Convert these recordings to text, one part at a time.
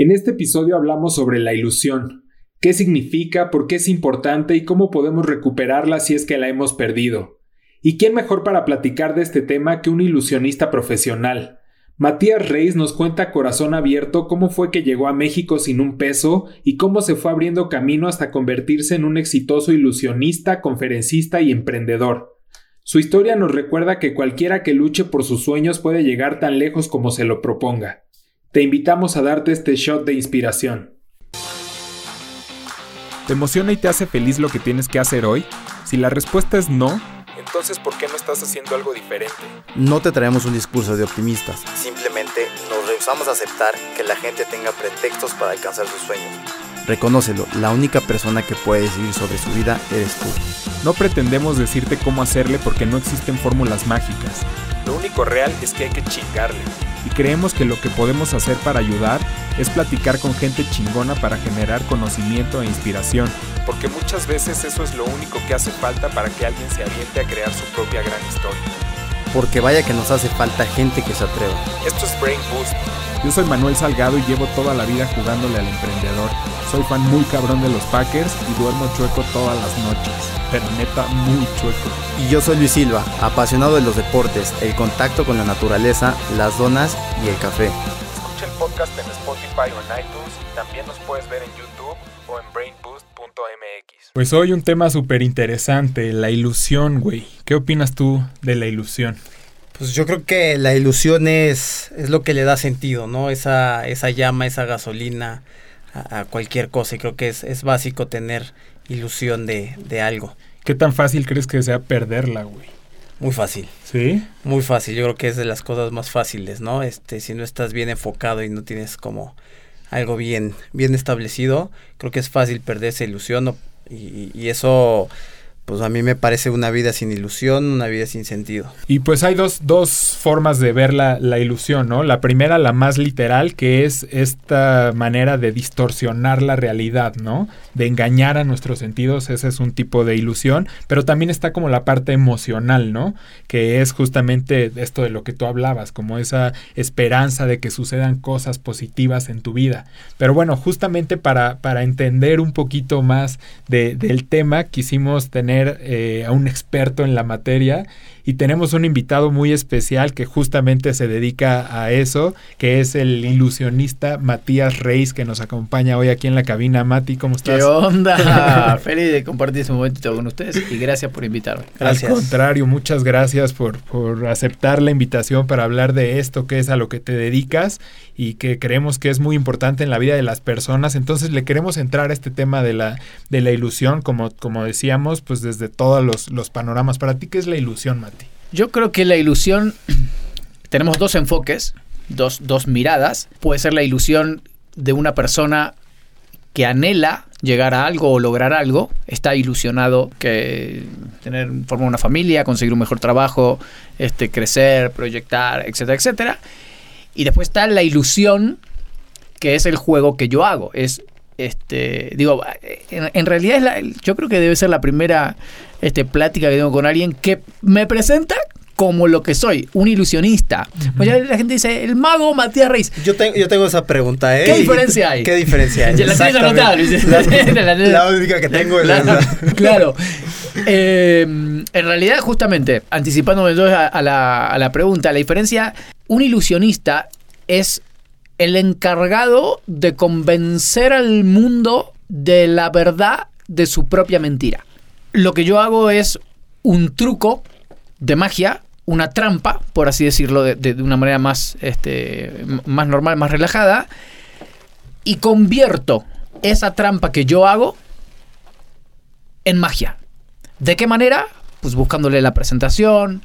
En este episodio hablamos sobre la ilusión, qué significa, por qué es importante y cómo podemos recuperarla si es que la hemos perdido. ¿Y quién mejor para platicar de este tema que un ilusionista profesional? Matías Reis nos cuenta a corazón abierto cómo fue que llegó a México sin un peso y cómo se fue abriendo camino hasta convertirse en un exitoso ilusionista, conferencista y emprendedor. Su historia nos recuerda que cualquiera que luche por sus sueños puede llegar tan lejos como se lo proponga. Te invitamos a darte este shot de inspiración. ¿Te emociona y te hace feliz lo que tienes que hacer hoy? Si la respuesta es no, entonces, ¿por qué no estás haciendo algo diferente? No te traemos un discurso de optimistas. Simplemente nos rehusamos a aceptar que la gente tenga pretextos para alcanzar sus sueños. Reconócelo, la única persona que puede decidir sobre su vida eres tú. No pretendemos decirte cómo hacerle porque no existen fórmulas mágicas. Lo único real es que hay que chingarle. Y creemos que lo que podemos hacer para ayudar es platicar con gente chingona para generar conocimiento e inspiración, porque muchas veces eso es lo único que hace falta para que alguien se aviente a crear su propia gran historia. Porque vaya que nos hace falta gente que se atreva. Esto es Brain Boost. Yo soy Manuel Salgado y llevo toda la vida jugándole al emprendedor. Soy fan muy cabrón de los Packers y duermo chueco todas las noches, pero neta muy chueco. Y yo soy Luis Silva, apasionado de los deportes, el contacto con la naturaleza, las donas y el café. Escucha el podcast en Spotify o en iTunes. También nos puedes ver en YouTube o en brainboost.mx. Pues hoy un tema súper interesante, la ilusión, güey. ¿Qué opinas tú de la ilusión? Pues yo creo que la ilusión es lo que le da sentido, ¿no? Esa llama, esa gasolina a cualquier cosa. Y creo que es básico tener ilusión de algo. ¿Qué tan fácil crees que sea perderla, güey? Muy fácil. ¿Sí? Muy fácil. Yo creo que es de las cosas más fáciles, ¿no? Si no estás bien enfocado y no tienes como algo bien establecido, creo que es fácil perder esa ilusión. Y eso, pues a mí me parece una vida sin ilusión, una vida sin sentido. Y pues hay dos formas de ver la ilusión, ¿no? La primera, la más literal, que es esta manera de distorsionar la realidad, ¿no? De engañar a nuestros sentidos, ese es un tipo de ilusión. Pero también está como la parte emocional, ¿no? Que es justamente esto de lo que tú hablabas, como esa esperanza de que sucedan cosas positivas en tu vida. Pero bueno, justamente para entender un poquito más del tema, quisimos tener a un experto en la materia y tenemos un invitado muy especial que justamente se dedica a eso, que es el ilusionista Matías Reis, que nos acompaña hoy aquí en la cabina. Mati, ¿cómo estás? ¿Qué onda? Feliz de compartir este momento con ustedes y gracias por invitarme. Gracias. Al contrario, muchas gracias por aceptar la invitación para hablar de esto que es a lo que te dedicas y que creemos que es muy importante en la vida de las personas. Entonces le queremos entrar a este tema de la ilusión, como decíamos, pues desde todos los panoramas. Para ti, ¿qué es la ilusión, Mati? Yo creo que la ilusión, tenemos dos enfoques, dos miradas. Puede ser la ilusión de una persona que anhela llegar a algo o lograr algo, está ilusionado que formar una familia, conseguir un mejor trabajo, crecer, proyectar, etcétera, etcétera. Y después está la ilusión, que es el juego que yo hago, es en realidad es yo creo que debe ser la primera plática que tengo con alguien que me presenta como lo que soy, un ilusionista. Uh-huh. Pues ya la gente dice, el mago Matías Reis. Yo tengo esa pregunta, ¿eh? ¿Qué diferencia hay? ¿Qué diferencia hay? La tienes anotada, Luis. La única que tengo es la. Claro. En realidad, justamente, anticipándome entonces a la pregunta, la diferencia, un ilusionista es el encargado de convencer al mundo de la verdad de su propia mentira. Lo que yo hago es un truco de magia, una trampa, por así decirlo, de una manera más, más normal, más relajada, y convierto esa trampa que yo hago en magia. ¿De qué manera? Pues buscándole la presentación,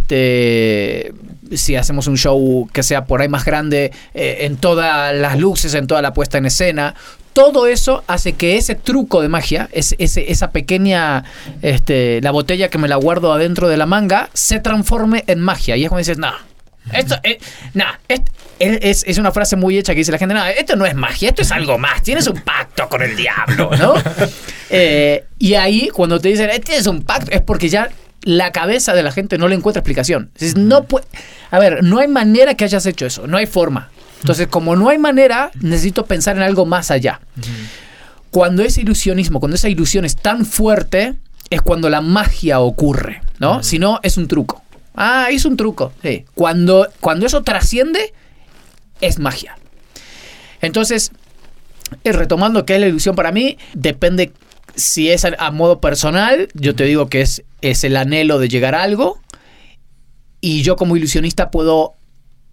si hacemos un show que sea por ahí más grande, en todas las luces, en toda la puesta en escena, todo eso hace que ese truco de magia, esa pequeña, la botella que me la guardo adentro de la manga, se transforme en magia. Y es cuando dices, no, esto es una frase muy hecha que dice la gente, no, esto no es magia, esto es algo más, tienes un pacto con el diablo, ¿no? Y ahí cuando te dicen, tienes un pacto, es porque ya la cabeza de la gente no le encuentra explicación. No hay manera que hayas hecho eso, no hay forma. Entonces, como no hay manera, necesito pensar en algo más allá. Cuando ese ilusionismo, cuando esa ilusión es tan fuerte, es cuando la magia ocurre, ¿no? Si no, es un truco. Ah, es un truco. Sí. Cuando eso trasciende, es magia. Entonces, retomando qué es la ilusión para mí, depende si es a modo personal. Yo te digo que es el anhelo de llegar a algo. Y yo como ilusionista puedo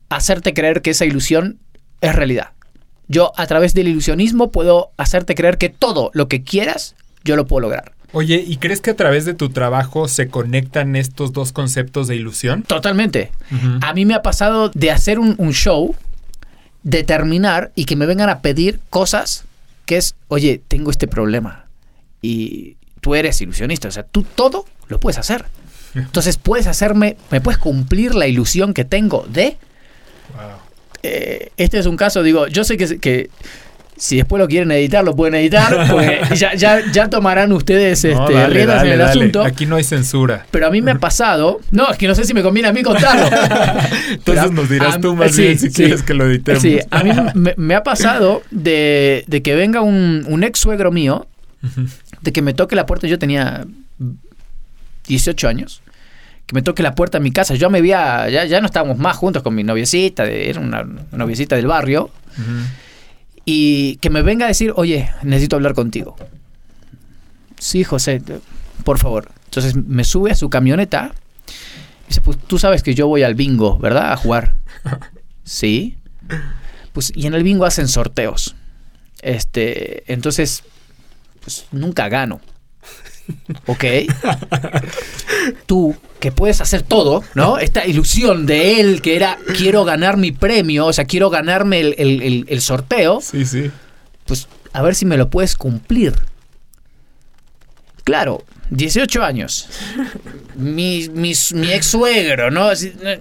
hacerte creer que esa ilusión es realidad. Yo a través del ilusionismo puedo hacerte creer que todo lo que quieras, yo lo puedo lograr. Oye, ¿y crees que a través de tu trabajo se conectan estos dos conceptos de ilusión? Totalmente. Uh-huh. A mí me ha pasado de hacer un show, de terminar y que me vengan a pedir cosas que es, oye, tengo este problema. Y tú eres ilusionista, o sea, tú todo lo puedes hacer. Entonces me puedes cumplir la ilusión que tengo de... Wow. Este es un caso, digo, yo sé que si después lo quieren editar, lo pueden editar, pues ya tomarán ustedes riendas en el asunto. Aquí no hay censura. Pero a mí me ha pasado... No, es que no sé si me conviene a mí contarlo. Entonces nos dirás tú más bien si quieres que lo editemos. Sí, a mí me ha pasado de que venga un ex suegro mío, de que me toque la puerta, yo tenía 18 años, que me toque la puerta de mi casa. Yo me había... Ya no estábamos más juntos con mi noviecita, era una noviecita del barrio. Uh-huh. Y que me venga a decir, oye, necesito hablar contigo. Sí, José, por favor. Entonces me sube a su camioneta. Y dice, pues tú sabes que yo voy al bingo, ¿verdad? A jugar. Sí. Pues, y en el bingo hacen sorteos. Entonces, pues nunca gano. Ok. Tú, que puedes hacer todo, ¿no? Esta ilusión de él que era quiero ganar mi premio, o sea, quiero ganarme el sorteo. Sí, sí. Pues a ver si me lo puedes cumplir. Claro, 18 años. Mi ex suegro, ¿no?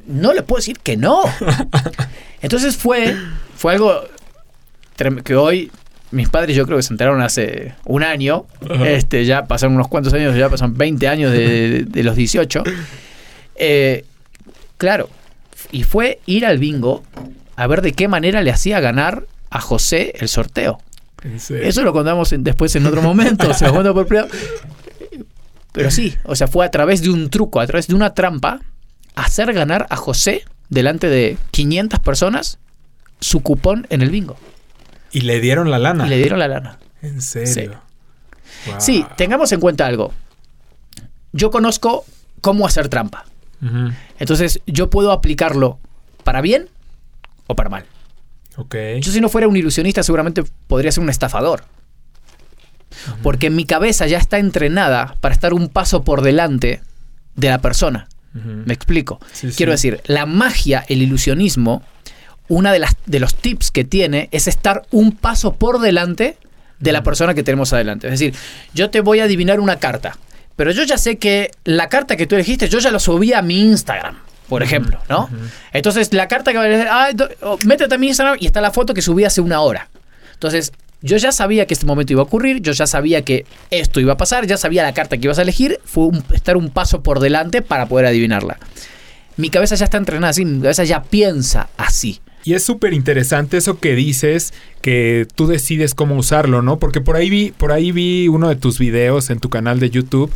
No le puedo decir que no. Entonces fue algo que hoy... Mis padres yo creo que se enteraron hace un año, ya pasaron unos cuantos años, ya pasaron 20 años de los 18. Claro, y fue ir al bingo a ver de qué manera le hacía ganar a José el sorteo. Eso lo contamos después en otro momento, se lo cuento por primero. Pero sí, o sea, fue a través de un truco, a través de una trampa, hacer ganar a José delante de 500 personas su cupón en el bingo. Y le dieron la lana. Y le dieron la lana. ¿En serio? Sí. Wow. Sí, tengamos en cuenta algo. Yo conozco cómo hacer trampa. Uh-huh. Entonces, yo puedo aplicarlo para bien o para mal. Ok. Yo si no fuera un ilusionista, seguramente podría ser un estafador. Uh-huh. Porque mi cabeza ya está entrenada para estar un paso por delante de la persona. Uh-huh. ¿Me explico? Sí, quiero decir, la magia, el ilusionismo... Una de los tips que tiene es estar un paso por delante de la persona que tenemos adelante. Es decir, yo te voy a adivinar una carta, pero yo ya sé que la carta que tú elegiste, yo ya la subí a mi Instagram, por ejemplo, ¿no? Uh-huh. Entonces, la carta que va a decir, métete a mi Instagram y está la foto que subí hace una hora. Entonces, yo ya sabía que este momento iba a ocurrir, yo ya sabía que esto iba a pasar, ya sabía la carta que ibas a elegir, fue estar un paso por delante para poder adivinarla. Mi cabeza ya está entrenada así, mi cabeza ya piensa así. Y es súper interesante eso que dices, que tú decides cómo usarlo, ¿no? Porque por ahí vi uno de tus videos en tu canal de YouTube.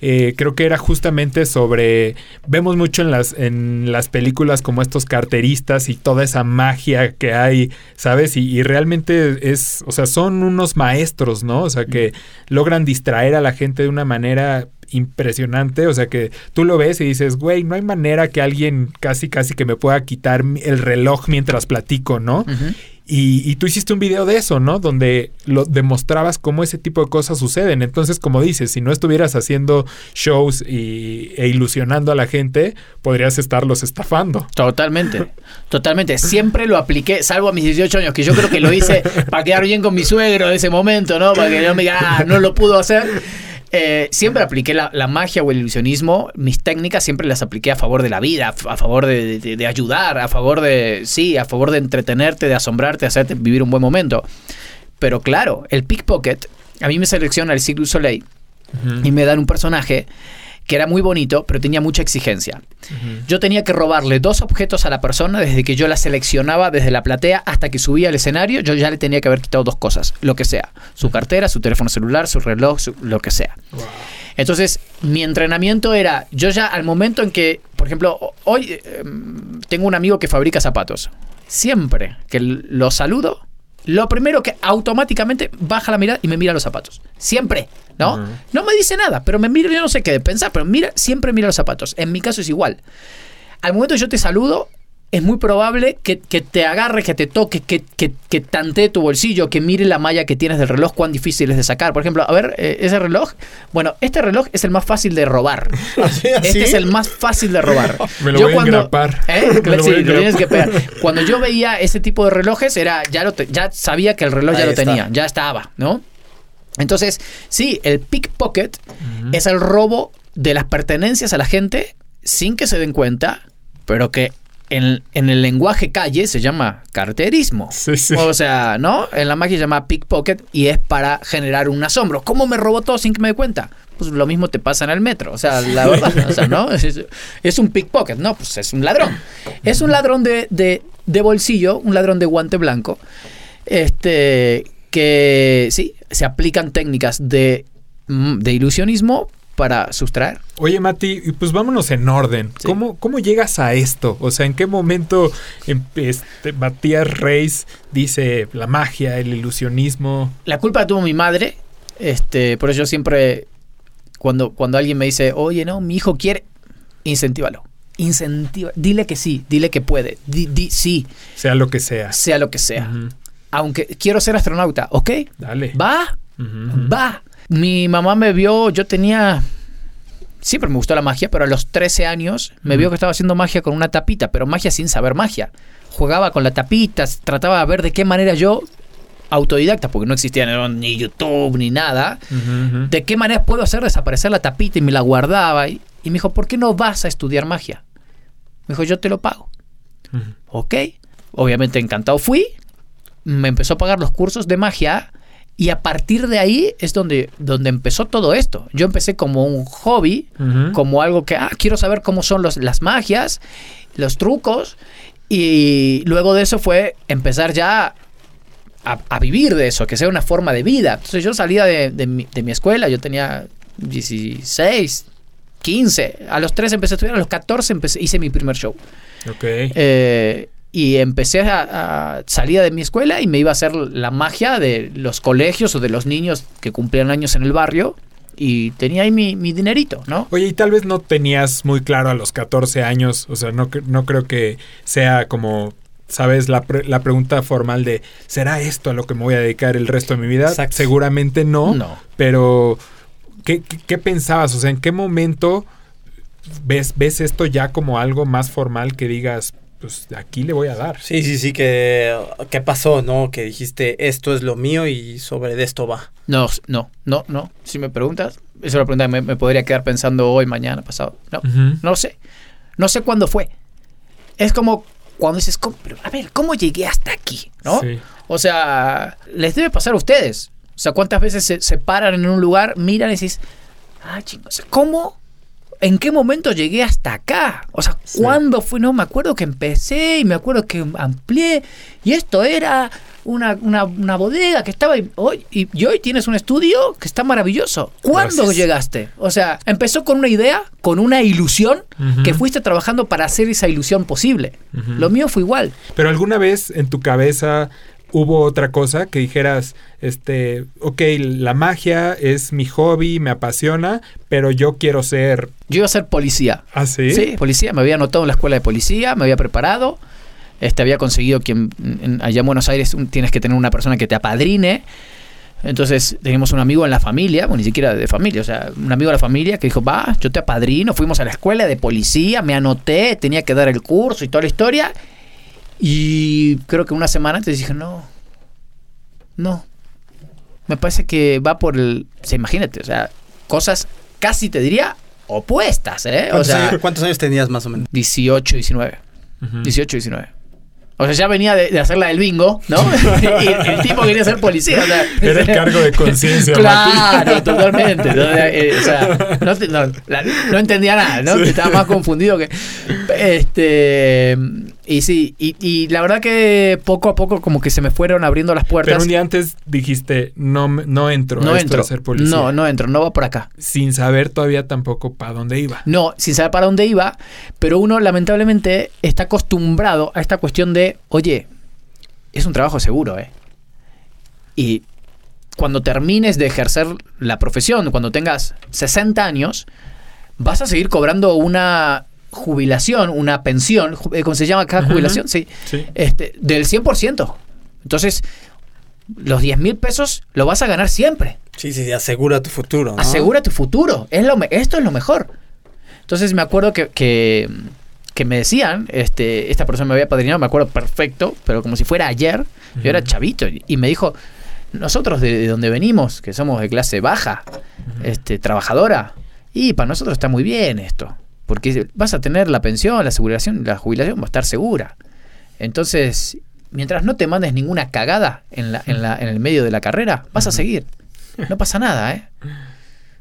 Creo que era justamente sobre... Vemos mucho en las películas como estos carteristas y toda esa magia que hay, ¿sabes? Y realmente es... O sea, son unos maestros, ¿no? O sea, que logran distraer a la gente de una manera... impresionante, o sea que tú lo ves y dices, güey, no hay manera que alguien casi que me pueda quitar el reloj mientras platico, ¿no? Uh-huh. Y tú hiciste un video de eso, ¿no? Donde lo demostrabas cómo ese tipo de cosas suceden. Entonces, como dices, si no estuvieras haciendo shows e ilusionando a la gente, podrías estarlos estafando. Totalmente. Siempre lo apliqué, salvo a mis 18 años, que yo creo que lo hice para quedar bien con mi suegro en ese momento, ¿no? Para que no me diga, no lo pudo hacer. Siempre apliqué la magia o el ilusionismo. Mis técnicas siempre las apliqué a favor de la vida, a favor de ayudar, a favor de... Sí, a favor de entretenerte, de asombrarte, de hacerte vivir un buen momento. Pero claro, el pickpocket... A mí me selecciona el Cirque du Soleil. Uh-huh. Y me dan un personaje que era muy bonito, pero tenía mucha exigencia. Uh-huh. Yo tenía que robarle 2 objetos a la persona desde que yo la seleccionaba desde la platea hasta que subía al escenario. Yo ya le tenía que haber quitado 2 cosas, lo que sea. Su cartera, su teléfono celular, su reloj, lo que sea. Wow. Entonces, mi entrenamiento era, yo ya al momento en que, por ejemplo, hoy tengo un amigo que fabrica zapatos. Siempre que lo saludo, lo primero que automáticamente baja la mirada y me mira los zapatos. Siempre, ¿no? Uh-huh. No me dice nada, pero me mira, yo no sé qué pensar, pero mira, siempre mira los zapatos. En mi caso es igual. Al momento que yo te saludo, es muy probable que te agarre, que te toque, que tantee tu bolsillo, que mire la malla que tienes del reloj, cuán difícil es de sacar. Por ejemplo, a ver, ese reloj. Bueno, este reloj es el más fácil de robar. ¿Así? Este es el más fácil de robar. Me lo voy a engrapar. Cuando yo veía ese tipo de relojes, era ya sabía que el reloj ya lo tenía, ya estaba, ¿no? Entonces, sí, el pickpocket es el robo de las pertenencias a la gente sin que se den cuenta, pero que en el lenguaje calle se llama carterismo. Sí, sí. O sea, ¿no? En la magia se llama pickpocket y es para generar un asombro. ¿Cómo me robó todo sin que me dé cuenta? Pues lo mismo te pasa en el metro. O sea, la verdad, o sea, ¿no? Es un pickpocket, ¿no? Pues es un ladrón. Es un ladrón de bolsillo, un ladrón de guante blanco. Que sí, se aplican técnicas de ilusionismo para sustraer. Oye, Mati, pues vámonos en orden. Sí. ¿Cómo llegas a esto? O sea, ¿en qué momento Matías Reis dice la magia, el ilusionismo? La culpa la tuvo mi madre. Por eso yo siempre, cuando alguien me dice, oye, no, mi hijo quiere, incentívalo. Incentiva, dile que sí, dile que puede, di sí. Sea lo que sea. Sea lo que sea. Uh-huh. Aunque quiero ser astronauta, ¿ok? Dale. Va, uh-huh. Va. Mi mamá me vio, yo tenía... Siempre me gustó la magia, pero a los 13 años me vio que estaba haciendo magia con una tapita, pero magia sin saber magia. Jugaba con la tapita, trataba de ver de qué manera yo, autodidacta, porque no existía ni YouTube ni nada, uh-huh. de qué manera puedo hacer desaparecer la tapita, y me la guardaba. Y me dijo, ¿por qué no vas a estudiar magia? Me dijo, yo te lo pago. Uh-huh. Ok, obviamente encantado fui. Me empezó a pagar los cursos de magia. Y a partir de ahí es donde empezó todo esto. Yo empecé como un hobby, uh-huh. como algo que, quiero saber cómo son las magias, los trucos. Y luego de eso fue empezar ya a vivir de eso, que sea una forma de vida. Entonces yo salía de mi escuela, yo tenía 16, 15. A los 13 empecé a estudiar, a los 14 hice mi primer show. Ok. Y empecé a salir de mi escuela y me iba a hacer la magia de los colegios o de los niños que cumplían años en el barrio. Y tenía ahí mi dinerito, ¿no? Oye, y tal vez no tenías muy claro a los 14 años. O sea, no creo que sea como, ¿sabes? La pregunta formal de, ¿será esto a lo que me voy a dedicar el resto de mi vida? Exacto. Seguramente no. Pero, ¿qué pensabas? O sea, ¿en qué momento ves esto ya como algo más formal que digas, pues aquí le voy a dar? Sí, que pasó, ¿no? Que dijiste, esto es lo mío y sobre esto va. No. Si me preguntas, esa es la pregunta que me podría quedar pensando hoy, mañana, pasado. No, uh-huh. no lo sé. No sé cuándo fue. Es como cuando dices, pero a ver, ¿cómo llegué hasta aquí? ¿No? Sí. O sea, les debe pasar a ustedes. O sea, ¿cuántas veces se paran en un lugar, miran y dices, chingos, ¿cómo? ¿En qué momento llegué hasta acá? O sea, ¿cuándo fue? No, me acuerdo que empecé y me acuerdo que amplié. Y esto era una bodega que estaba... Y hoy tienes un estudio que está maravilloso. ¿Cuándo Gracias. Llegaste? O sea, empezó con una idea, con una ilusión, uh-huh. que fuiste trabajando para hacer esa ilusión posible. Uh-huh. Lo mío fue igual. Pero alguna vez en tu cabeza... ¿Hubo otra cosa que dijeras, ok, la magia es mi hobby, me apasiona, pero yo quiero ser...? Yo iba a ser policía. ¿Ah, sí? Sí, policía. Me había anotado en la escuela de policía, me había preparado. Había conseguido allá en Buenos Aires tienes que tener una persona que te apadrine. Entonces teníamos un amigo en la familia, bueno, ni siquiera de familia, o sea, un amigo de la familia que dijo, va, yo te apadrino. Fuimos a la escuela de policía, me anoté, tenía que dar el curso y toda la historia... Y creo que una semana antes dije, no. Me parece que va por el... O sea, imagínate, o sea, cosas casi te diría opuestas, ¿eh? O sea, ¿cuántos años tenías más o menos? 18, 19. Uh-huh. 18, 19. O sea, ya venía de hacer la del bingo, ¿no? Y el tipo quería ser policía. O sea, era el cargo de conciencia. Claro, Martín. Totalmente. O sea, no entendía nada, ¿no? Sí. Estaba más confundido que... Y sí, y la verdad que poco a poco como que se me fueron abriendo las puertas. Pero un día antes dijiste, no entro no a esto entro. De ser policía. No entro, no va por acá. Sin saber todavía tampoco para dónde iba. No, sin saber para dónde iba, pero uno lamentablemente está acostumbrado a esta cuestión de, oye, es un trabajo seguro, ¿eh? Y cuando termines de ejercer la profesión, cuando tengas 60 años, vas a seguir cobrando una... jubilación, una pensión, ¿cómo se llama acá? Jubilación, uh-huh. Sí. Del 100%. Entonces, los 10,000 pesos lo vas a ganar siempre. Sí, asegura tu futuro, ¿no? Asegura tu futuro. Esto es lo mejor. Entonces, me acuerdo que me decían, esta persona me había apadrinado, me acuerdo perfecto, pero como si fuera ayer, uh-huh. Yo era chavito, y me dijo, nosotros de donde venimos, que somos de clase baja, uh-huh. Trabajadora, y para nosotros está muy bien esto. Porque vas a tener la pensión, la jubilación va a estar segura. Entonces, mientras no te mandes ninguna cagada en el medio de la carrera, vas a seguir. No pasa nada, ¿eh?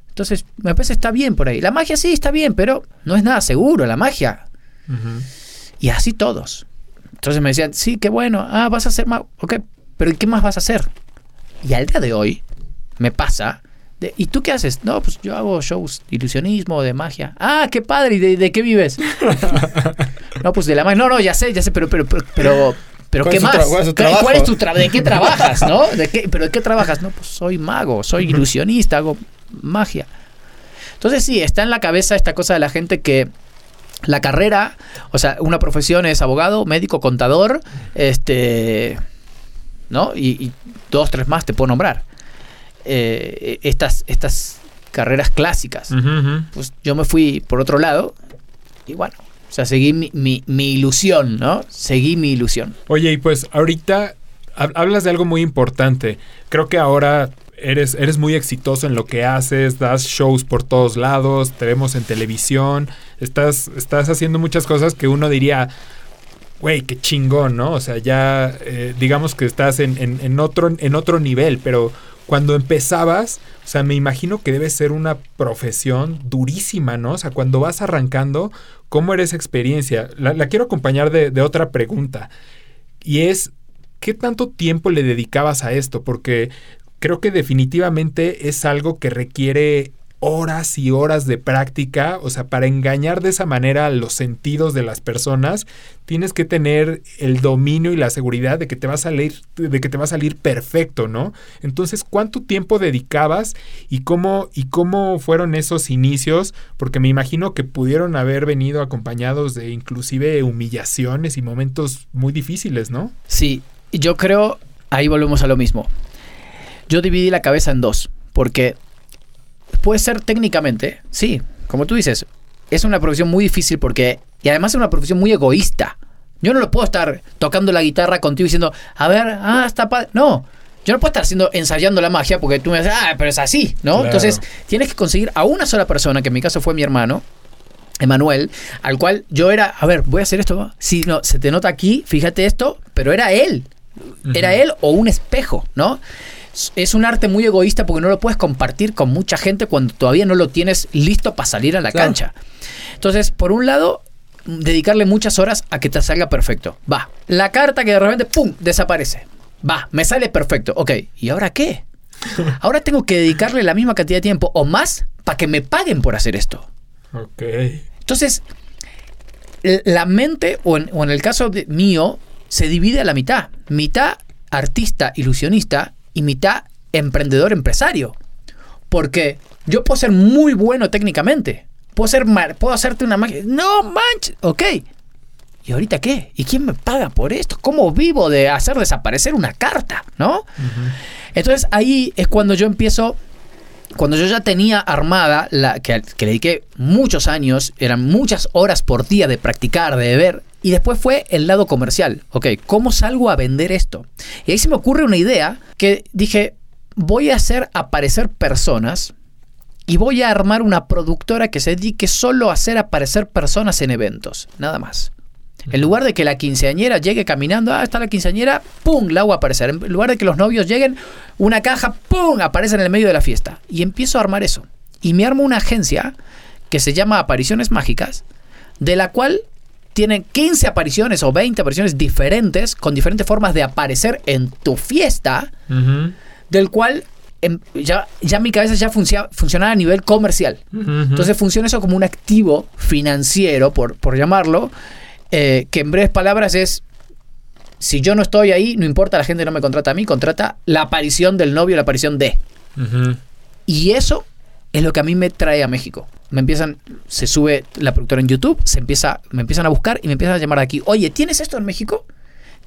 Entonces, me parece está bien por ahí. La magia sí está bien, pero no es nada seguro la magia. Uh-huh. Y así todos. Entonces me decían, sí, qué bueno, vas a hacer más. Ok, pero ¿y qué más vas a hacer? Y al día de hoy me pasa... ¿Y tú qué haces? No, pues yo hago shows de ilusionismo, de magia. ¡Ah, qué padre! ¿Y de qué vives? No, pues de la magia. No, ya sé, pero ¿qué más? ¿Cuál es tu trabajo? ¿De qué trabajas, no? ¿Pero de qué trabajas? No, pues soy mago, soy ilusionista, hago magia. Entonces sí, está en la cabeza esta cosa de la gente que la carrera, o sea, una profesión es abogado, médico, contador, ¿no? Y 2, 3 más te puedo nombrar. Estas carreras clásicas. Uh-huh, uh-huh. Pues yo me fui por otro lado y bueno, o sea, seguí mi ilusión, ¿no? Seguí mi ilusión. Oye, y pues ahorita hablas de algo muy importante. Creo que ahora eres muy exitoso en lo que haces, das shows por todos lados, te vemos en televisión, estás haciendo muchas cosas que uno diría... Güey, qué chingón, ¿no? O sea, ya digamos que estás en otro nivel, pero cuando empezabas, o sea, me imagino que debe ser una profesión durísima, ¿no? O sea, cuando vas arrancando, ¿cómo era esa experiencia? La quiero acompañar de otra pregunta, y es, ¿qué tanto tiempo le dedicabas a esto? Porque creo que definitivamente es algo que requiere... horas y horas de práctica, o sea, para engañar de esa manera los sentidos de las personas, tienes que tener el dominio y la seguridad de que te va a salir perfecto, ¿no? Entonces, ¿cuánto tiempo dedicabas y cómo fueron esos inicios? Porque me imagino que pudieron haber venido acompañados de inclusive humillaciones y momentos muy difíciles, ¿no? Sí, yo creo, ahí volvemos a lo mismo. Yo dividí la cabeza en dos, porque... puede ser técnicamente, sí, como tú dices, es una profesión muy difícil porque... Y además es una profesión muy egoísta. Yo no lo puedo estar tocando la guitarra contigo diciendo, a ver, está padre. No, yo no puedo estar ensayando la magia porque tú me dices, pero es así, ¿no? Claro. Entonces, tienes que conseguir a una sola persona, que en mi caso fue mi hermano, Emanuel, al cual yo era, a ver, voy a hacer esto. Sí, no, se te nota aquí, fíjate esto, pero era él. Uh-huh. Era él o un espejo, ¿no? Es un arte muy egoísta porque no lo puedes compartir con mucha gente cuando todavía no lo tienes listo para salir a la cancha. Entonces, por un lado, dedicarle muchas horas a que te salga perfecto. Va, la carta que de repente, ¡pum!, desaparece. Va, me sale perfecto. Ok, ¿y ahora qué? Ahora tengo que dedicarle la misma cantidad de tiempo o más para que me paguen por hacer esto. Ok. Entonces, la mente, o en el caso mío, se divide a la mitad. Mitad artista, ilusionista... y mitad emprendedor empresario. Porque yo puedo ser muy bueno técnicamente. Puedo hacerte una magia. No manches. Ok. ¿Y ahorita qué? ¿Y quién me paga por esto? ¿Cómo vivo de hacer desaparecer una carta? ¿No? Uh-huh. Entonces ahí es cuando yo empiezo. Cuando yo ya tenía armada, que le dediqué muchos años, eran muchas horas por día de practicar, de ver, y después fue el lado comercial. Ok, ¿cómo salgo a vender esto? Y ahí se me ocurre una idea que dije, voy a hacer aparecer personas y voy a armar una productora que se dedique solo a hacer aparecer personas en eventos, nada más. En lugar de que la quinceañera llegue caminando, ah, está la quinceañera, pum, la agua aparecer. En lugar de que los novios lleguen, una caja, pum, aparece en el medio de la fiesta. Y empiezo a armar eso. Y me armo una agencia que se llama Apariciones Mágicas, de la cual tienen 15 apariciones o 20 apariciones diferentes, con diferentes formas de aparecer en tu fiesta, uh-huh, del cual ya mi cabeza ya funcionaba a nivel comercial. Uh-huh. Entonces funciona eso como un activo financiero, por llamarlo, que en breves palabras es, si yo no estoy ahí, no importa, la gente no me contrata a mí, contrata la aparición del novio, la aparición de. Uh-huh. Y eso es lo que a mí me trae a México. Se sube la productora en YouTube, me empiezan a buscar y me empiezan a llamar de aquí. Oye, ¿tienes esto en México?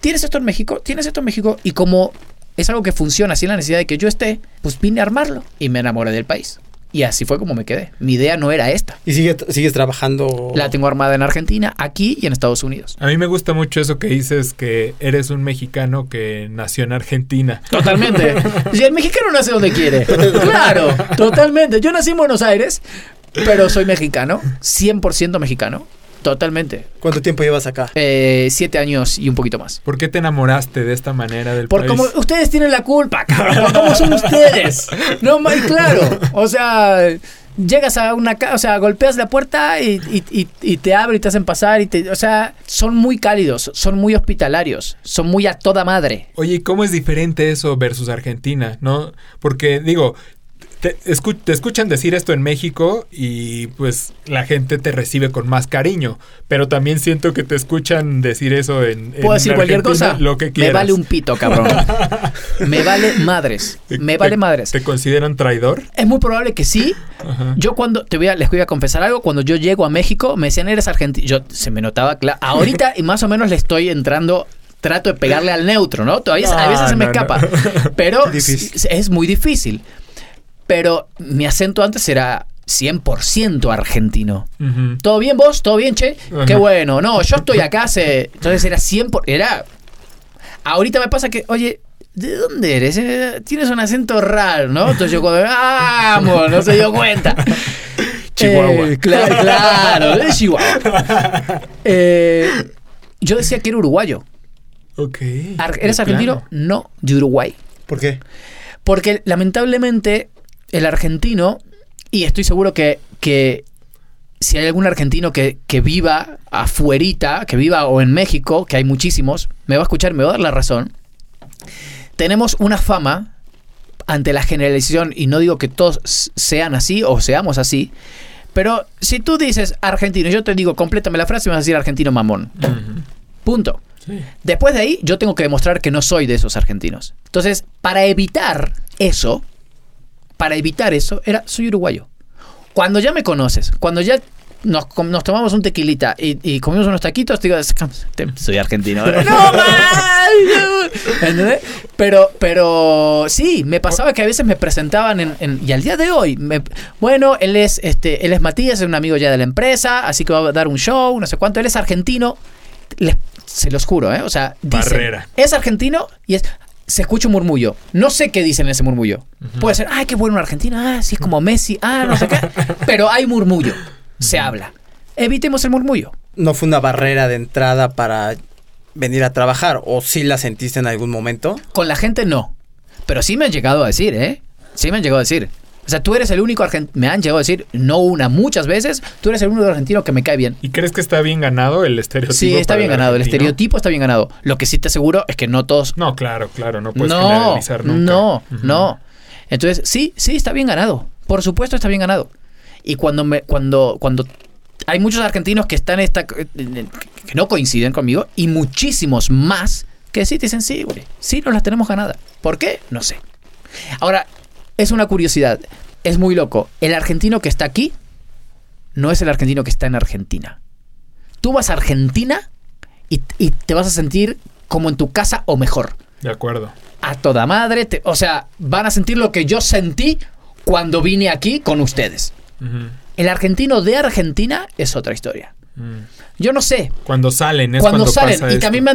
¿Tienes esto en México? ¿Tienes esto en México? Y como es algo que funciona sin la necesidad de que yo esté, pues vine a armarlo y me enamoré del país. Y así fue como me quedé. Mi idea no era esta. ¿Y sigues trabajando? La tengo armada en Argentina, aquí y en Estados Unidos. A mí me gusta mucho eso que dices, que eres un mexicano que nació en Argentina. Totalmente. Y el mexicano nace donde quiere. Claro, totalmente. Yo nací en Buenos Aires, pero soy mexicano, 100% mexicano, totalmente. ¿Cuánto tiempo llevas acá? 7 años y un poquito más. ¿Por qué te enamoraste de esta manera del país? Por como ustedes tienen la culpa, cabrón, por cómo son ustedes. No, más claro, o sea, llegas a una casa, o sea, golpeas la puerta y te abren y te hacen pasar, o sea, son muy cálidos, son muy hospitalarios, son muy a toda madre. Oye, ¿y cómo es diferente eso versus Argentina, no? Porque, digo, te escuchan decir esto en México y pues la gente te recibe con más cariño, pero también siento que te escuchan decir eso en Puedo decir Argentina, cualquier cosa, lo que quieras. Me vale un pito, cabrón. Me vale madres. Me vale madres. ¿Te consideran traidor? Es muy probable que sí. Ajá. Yo les voy a confesar algo, cuando yo llego a México me decían, eres argentino. Yo se me notaba claro. Ahorita y más o menos le estoy entrando, trato de pegarle al neutro, ¿no? Todavía a veces se me escapa. No. Pero es muy difícil. Pero mi acento antes era 100% argentino. Uh-huh. ¿Todo bien vos? ¿Todo bien, che? Uh-huh. Qué bueno. No, yo estoy acá hace... Entonces era 100%... Ahorita me pasa que, oye, ¿de dónde eres? Tienes un acento raro, ¿no? Entonces yo cuando... ¡Vamos! No se dio cuenta. Chihuahua. Claro, de Chihuahua. Yo decía que era uruguayo. Ok. ¿Eres argentino? Plano. No, de Uruguay. ¿Por qué? Porque lamentablemente... El argentino, y estoy seguro que si hay algún argentino que viva afuerita, que viva o en México, que hay muchísimos, me va a escuchar, me va a dar la razón. Tenemos una fama ante la generalización, y no digo que todos sean así o seamos así, pero si tú dices argentino, yo te digo, complétame la frase y me vas a decir argentino mamón. Uh-huh. Punto. Sí. Después de ahí, yo tengo que demostrar que no soy de esos argentinos. Entonces, para evitar eso, soy uruguayo. Cuando ya me conoces, cuando ya nos tomamos un tequilita y comimos unos taquitos, te digo, soy argentino. ¡No, man! ¿Entendés? Pero sí, me pasaba que a veces me presentaban y al día de hoy, él es Matías, es un amigo ya de la empresa, así que va a dar un show, no sé cuánto, él es argentino, se los juro, ¿eh? O sea, dicen, Barrera. Es argentino y es... Se escucha un murmullo. No sé qué dicen en ese murmullo. Uh-huh. Puede ser, ay, qué bueno en Argentina. Ah, sí, es como Messi. Ah, no sé qué. Pero hay murmullo. Se habla. Evitemos el murmullo. ¿No fue una barrera de entrada para venir a trabajar? ¿O sí la sentiste en algún momento? Con la gente no. Pero sí me han llegado a decir, ¿eh? Sí me han llegado a decir. O sea, tú eres el único argentino... Me han llegado a decir, no una, muchas veces, tú eres el único argentino que me cae bien. ¿Y crees que está bien ganado el estereotipo? Sí, está bien ganado. El estereotipo está bien ganado. Lo que sí te aseguro es que no todos... No, claro. No puedes generalizar nunca. No. Entonces, sí, está bien ganado. Por supuesto está bien ganado. Y cuando hay muchos argentinos que están que no coinciden conmigo y muchísimos más que sí te dicen, sí, güey, sí nos las tenemos ganadas. ¿Por qué? No sé. Ahora... Es una curiosidad, es muy loco. El argentino que está aquí no es el argentino que está en Argentina. Tú vas a Argentina y te vas a sentir como en tu casa o mejor. De acuerdo. A toda madre, o sea, van a sentir lo que yo sentí cuando vine aquí con ustedes. Uh-huh. El argentino de Argentina es otra historia. Yo no sé. Cuando salen pasa y esto. También me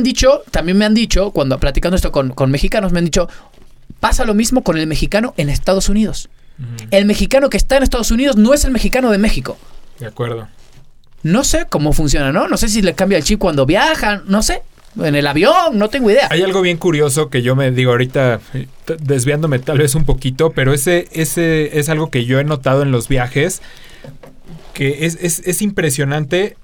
han dicho, cuando platicando esto con mexicanos, me han dicho... Pasa lo mismo con el mexicano en Estados Unidos. Uh-huh. El mexicano que está en Estados Unidos no es el mexicano de México. De acuerdo. No sé cómo funciona, ¿no? No sé si le cambia el chip cuando viajan, no sé. En el avión, no tengo idea. Hay algo bien curioso que yo me digo ahorita, desviándome tal vez un poquito, pero ese es algo que yo he notado en los viajes, que es impresionante.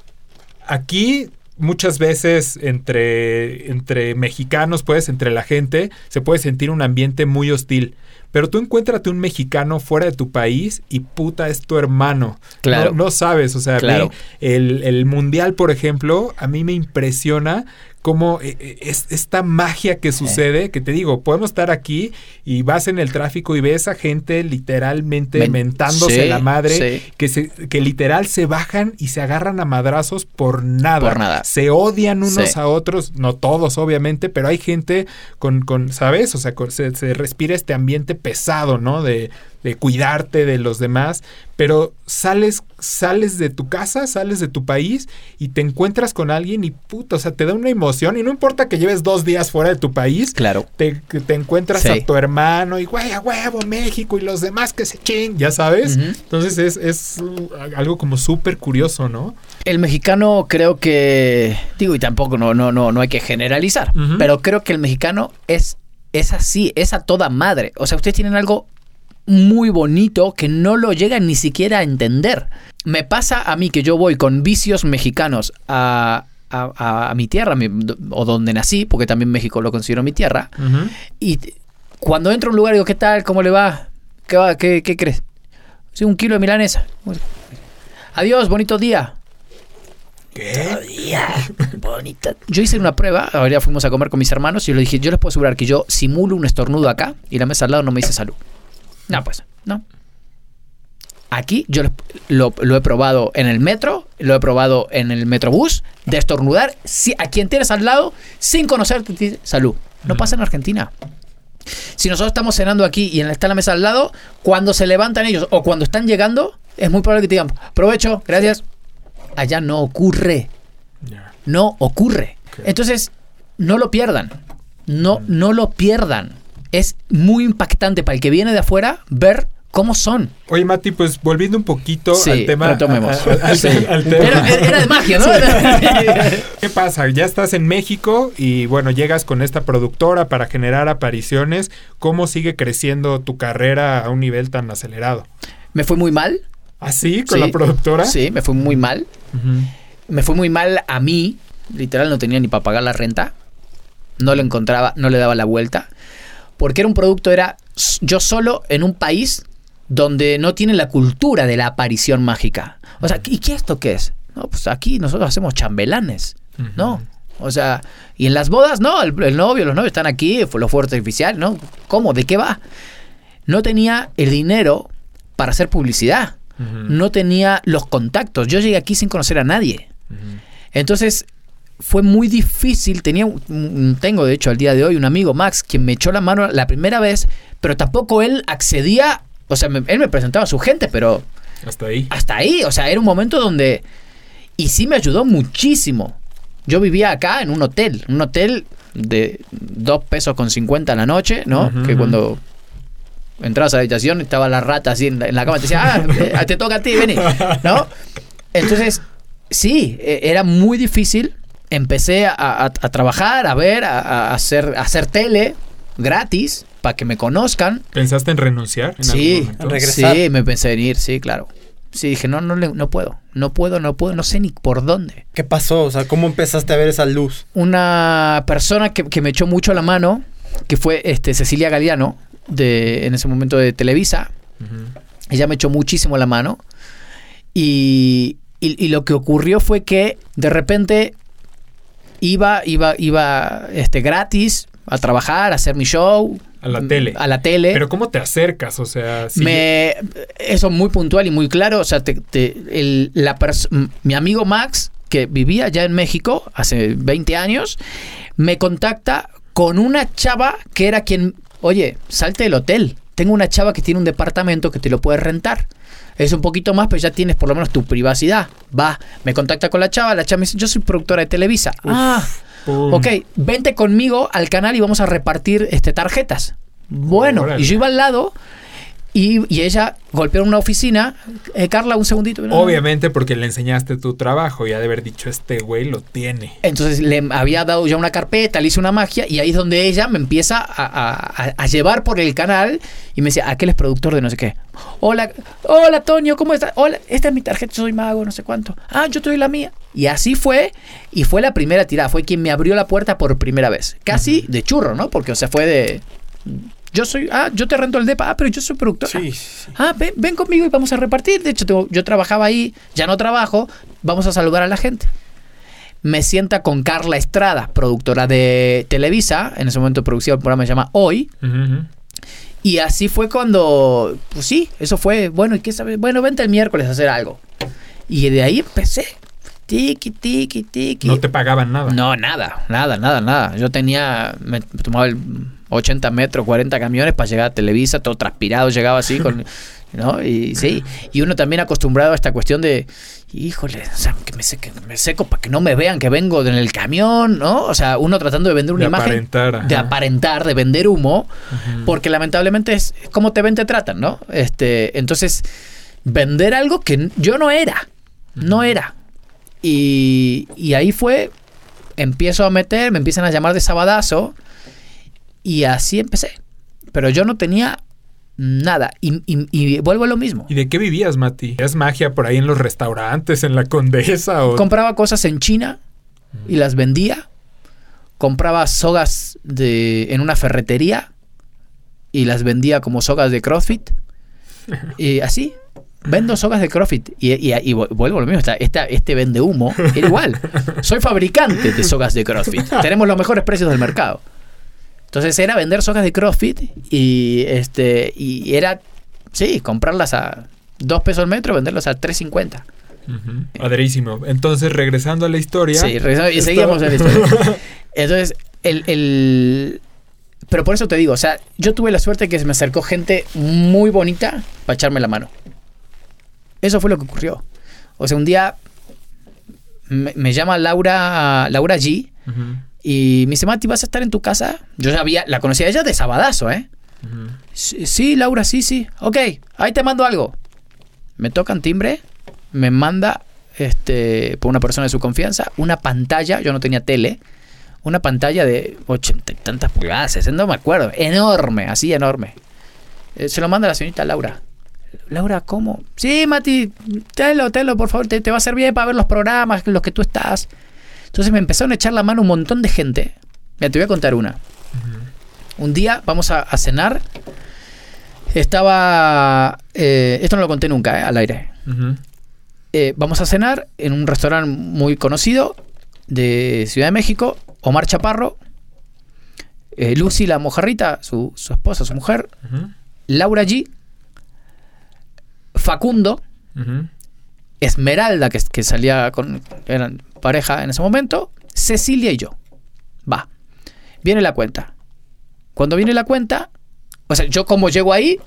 Aquí muchas veces entre mexicanos, pues, entre la gente, se puede sentir un ambiente muy hostil. Pero tú encuéntrate un mexicano fuera de tu país y puta, es tu hermano. Claro. No sabes, o sea, claro. A mí, el mundial, por ejemplo, a mí me impresiona cómo es esta magia que sucede, que te digo, podemos estar aquí y vas en el tráfico y ves a gente literalmente mentándose la madre, que literal se bajan y se agarran a madrazos por nada. Por nada. Se odian unos a otros, no todos obviamente, pero hay gente con ¿sabes? O sea, se respira este ambiente pesado, ¿no? De cuidarte de los demás, pero sales de tu casa, sales de tu país y te encuentras con alguien y puta, o sea, te da una emoción y no importa que lleves 2 días fuera de tu país, claro, te encuentras a tu hermano y güey, a huevo, México y los demás que se ching, ya sabes. Uh-huh. Entonces es algo como súper curioso, ¿no? El mexicano creo que, digo, y tampoco no hay que generalizar, uh-huh, pero creo que el mexicano es así, es a toda madre. O sea, ustedes tienen algo muy bonito que no lo llegan ni siquiera a entender. Me pasa a mí que yo voy con vicios mexicanos a mi tierra, o donde nací, porque también México lo considero mi tierra. Uh-huh. Y cuando entro a un lugar digo, ¿qué tal? ¿Cómo le va? ¿Qué va? ¿Qué crees? Sí, 1 kilo de milanesa. Adiós, bonito día. Todavía, bonita. Yo hice una prueba, ahora fuimos a comer con mis hermanos y yo les dije, yo les puedo asegurar que yo simulo un estornudo acá y la mesa al lado no me dice salud. No, pues, no. Aquí yo lo he probado en el metro, lo he probado en el metrobús, de estornudar a quien tienes al lado sin conocerte, te dice salud. No pasa en Argentina. Si nosotros estamos cenando aquí y está la mesa al lado, cuando se levantan ellos o cuando están llegando, es muy probable que te digan provecho, gracias. Allá no ocurre. No ocurre. Entonces, no lo pierdan. No lo pierdan. Es muy impactante para el que viene de afuera ver cómo son. Oye, Mati, pues volviendo un poquito al tema. Retomemos. Al tema. Era de magia, ¿no? Sí. ¿Qué pasa? Ya estás en México y bueno, llegas con esta productora para generar apariciones. ¿Cómo sigue creciendo tu carrera a un nivel tan acelerado? Me fue muy mal. ¿Ah, sí? ¿Con la productora? Sí, me fue muy mal. Uh-huh. Me fue muy mal a mí. Literal, no tenía ni para pagar la renta. No lo encontraba, no le daba la vuelta. Porque era un producto, era yo solo en un país donde no tiene la cultura de la aparición mágica. O sea, ¿y qué esto qué es? No, pues aquí nosotros hacemos chambelanes, uh-huh, ¿no? O sea, y en las bodas, no, el novio, los novios están aquí, los fuegos artificiales, ¿no? ¿Cómo? ¿De qué va? No tenía el dinero para hacer publicidad. No tenía los contactos. Yo llegué aquí sin conocer a nadie. Uh-huh. Entonces, fue muy difícil. Tengo, de hecho, al día de hoy, un amigo, Max, quien me echó la mano la primera vez, pero tampoco él accedía. O sea, él me presentaba a su gente, pero... Hasta ahí. O sea, era un momento donde... Y sí me ayudó muchísimo. Yo vivía acá en un hotel de 2.50 pesos a la noche, ¿no? Uh-huh. Que cuando... entrabas a la habitación y estaba la rata así en la cama, te decía, te toca a ti, vení, ¿no? Entonces, sí, era muy difícil. Empecé a trabajar, a ver, a hacer tele gratis para que me conozcan. ¿Pensaste en renunciar? Sí, en regresar. Sí, me pensé en ir, sí, claro. Sí, dije, no puedo, no sé ni por dónde. ¿Qué pasó? O sea, ¿cómo empezaste a ver esa luz? Una persona que me echó mucho la mano, que fue Cecilia Galeano, en ese momento de Televisa. Uh-huh. Ella me echó muchísimo la mano y lo que ocurrió fue que de repente iba gratis a trabajar, a hacer mi show a la tele. Pero ¿cómo te acercas? O sea, eso muy puntual y muy claro. O sea, mi amigo Max, que vivía ya en México hace 20 años, me contacta con una chava que era quien... Oye, salte del hotel. Tengo una chava que tiene un departamento que te lo puedes rentar. Es un poquito más, pero ya tienes por lo menos tu privacidad. Va, me contacta con la chava me dice, yo soy productora de Televisa. Uf, ok, vente conmigo al canal y vamos a repartir tarjetas. Bueno, órale. Y yo iba al lado Y ella golpeó una oficina. Carla, un segundito. Obviamente porque le enseñaste tu trabajo y ha de haber dicho, este güey lo tiene. Entonces le había dado ya una carpeta, le hice una magia y ahí es donde ella me empieza a llevar por el canal y me decía, aquel es productor de no sé qué. Hola Tonio, ¿cómo estás? Hola, esta es mi tarjeta, soy mago, no sé cuánto. Ah, yo te doy la mía. Y así fue, y fue la primera tirada, fue quien me abrió la puerta por primera vez. Casi de churro, ¿no? Porque, o sea, fue de... Yo soy, yo te rento el depa, pero yo soy productor. Sí, sí. Ven conmigo y vamos a repartir. De hecho, yo trabajaba ahí, ya no trabajo, vamos a saludar a la gente. Me sienta con Carla Estrada, productora de Televisa, en ese momento producía el programa que se llama Hoy. Uh-huh. Y así fue cuando, pues sí, eso fue, bueno, ¿y qué sabes? Bueno, vente el miércoles a hacer algo. Y de ahí empecé. Tiki, tiki, tiki. ¿No te pagaban nada? No, nada. Yo tenía, me tomaba el... 80 metros, 40 camiones para llegar a Televisa, todo transpirado, llegaba así con, ¿no? Y sí, y uno también acostumbrado a esta cuestión de, híjole, o sea, que me seco para que no me vean que vengo en el camión, ¿no? O sea, uno tratando de vender una imagen, aparentar, de vender humo, ajá, porque lamentablemente es como te ven, te tratan, ¿no? Entonces, vender algo que yo no era. Y ahí fue, empiezo a meter, me empiezan a llamar de sabadazo. Y así empecé. Pero yo no tenía nada. Y vuelvo a lo mismo. ¿Y de qué vivías, Mati? ¿Hacías magia por ahí en los restaurantes, en la Condesa? O... Compraba cosas en China y las vendía. Compraba sogas en una ferretería y las vendía como sogas de CrossFit. Y así. Vendo sogas de CrossFit. Y vuelvo a lo mismo. Este vende humo. Era igual. Soy fabricante de sogas de CrossFit. Tenemos los mejores precios del mercado. Entonces era vender sogas de CrossFit y era, sí, comprarlas a 2 pesos el metro, venderlas a 3.50. Uh-huh. Padrísimo. Entonces, regresando a la historia. Sí, seguíamos en la historia. Entonces, pero por eso te digo, o sea, yo tuve la suerte que se me acercó gente muy bonita para echarme la mano. Eso fue lo que ocurrió. O sea, un día me llama Laura G. Uh-huh. Y me dice, Mati, ¿vas a estar en tu casa? Yo la conocía a ella de sabadazo, ¿eh? Uh-huh. Sí, Laura, sí. Ok, ahí te mando algo. Me tocan timbre, me manda por una persona de su confianza, una pantalla, yo no tenía tele, una pantalla de 80 y tantas pulgadas, no me acuerdo, enorme, así enorme. Se lo manda la señorita Laura. Laura, ¿cómo? Sí, Mati, telo, por favor, te va a servir para ver los programas en los que tú estás. Entonces me empezaron a echar la mano un montón de gente. Mira, te voy a contar una. Uh-huh. Un día vamos a cenar. Estaba... esto no lo conté nunca, al aire. Uh-huh. Vamos a cenar en un restaurante muy conocido de Ciudad de México. Omar Chaparro. Lucy la mojarrita, su esposa, su mujer. Uh-huh. Laura G. Facundo. Uh-huh. Esmeralda, que salía con... eran pareja en ese momento, Cecilia y yo. Va. Viene la cuenta. Cuando viene la cuenta, o sea, yo como llego ahí,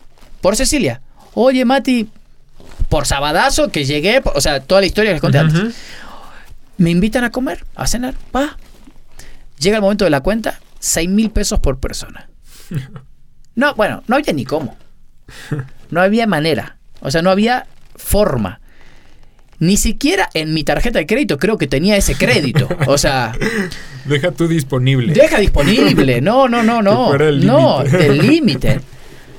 por Cecilia. Oye, Mati, por sabadazo que llegué, o sea, toda la historia que les conté antes. Uh-huh. Me invitan a comer, a cenar. Va. Llega el momento de la cuenta, 6,000 pesos por persona. No, bueno, no había ni cómo. No había manera. O sea, no había forma. Ni siquiera en mi tarjeta de crédito creo que tenía ese crédito. O sea... Deja tú disponible. Deja disponible. No. Fuera el no, el límite.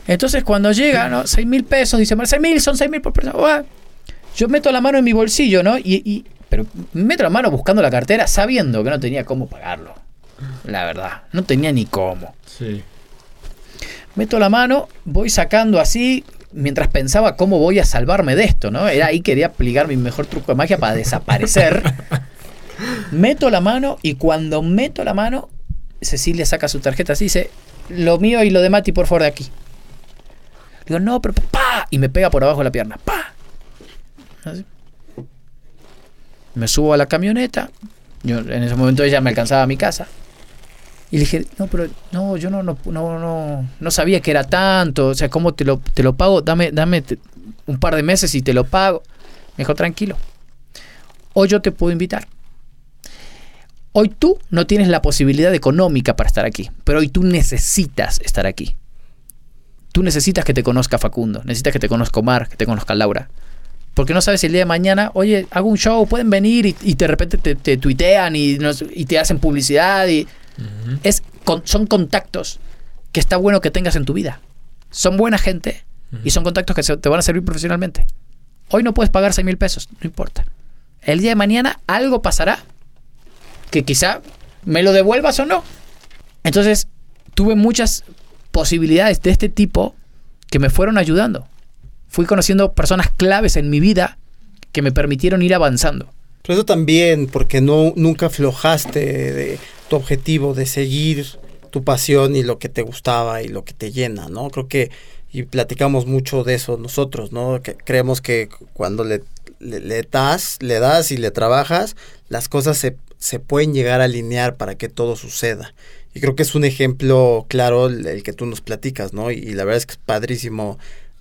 Entonces, cuando llega, ¿no? 6,000 pesos. Dice, 6,000, son 6,000 por persona. Yo meto la mano en mi bolsillo, ¿no? Pero meto la mano buscando la cartera sabiendo que no tenía cómo pagarlo. La verdad. No tenía ni cómo. Sí. Meto la mano, voy sacando así... Mientras pensaba cómo voy a salvarme de esto, ¿no? Era ahí, quería aplicar mi mejor truco de magia para desaparecer. Meto la mano y cuando meto la mano, Cecilia saca su tarjeta así y dice, lo mío y lo de Mati, por favor, de aquí. Digo, no, pero ¡pa! Y me pega por abajo de la pierna. ¡Pa! Así. Me subo a la camioneta. Yo, en ese momento ella me alcanzaba a mi casa. Y le dije, no, pero no, yo no sabía que era tanto. O sea, ¿cómo te lo pago? Dame un par de meses y te lo pago. Me dijo, tranquilo. Hoy yo te puedo invitar. Hoy tú no tienes la posibilidad económica para estar aquí. Pero hoy tú necesitas estar aquí. Tú necesitas que te conozca Facundo, necesitas que te conozca Omar, que te conozca Laura. Porque no sabes si el día de mañana, oye, hago un show, pueden venir y de repente te tuitean y te hacen publicidad. Y uh-huh. Son contactos que está bueno que tengas en tu vida. Son buena gente uh-huh. y son contactos que te van a servir profesionalmente. Hoy no puedes pagar 6,000 pesos, no importa. El día de mañana algo pasará que quizá me lo devuelvas o no. Entonces, tuve muchas posibilidades de este tipo que me fueron ayudando. Fui conociendo personas claves en mi vida que me permitieron ir avanzando. Pero eso también, porque nunca aflojaste de tu objetivo de seguir tu pasión y lo que te gustaba y lo que te llena, ¿no? Creo que, y platicamos mucho de eso nosotros, ¿no? Que creemos que cuando le das y le trabajas, las cosas se pueden llegar a alinear para que todo suceda. Y creo que es un ejemplo claro el que tú nos platicas, ¿no? Y la verdad es que es padrísimo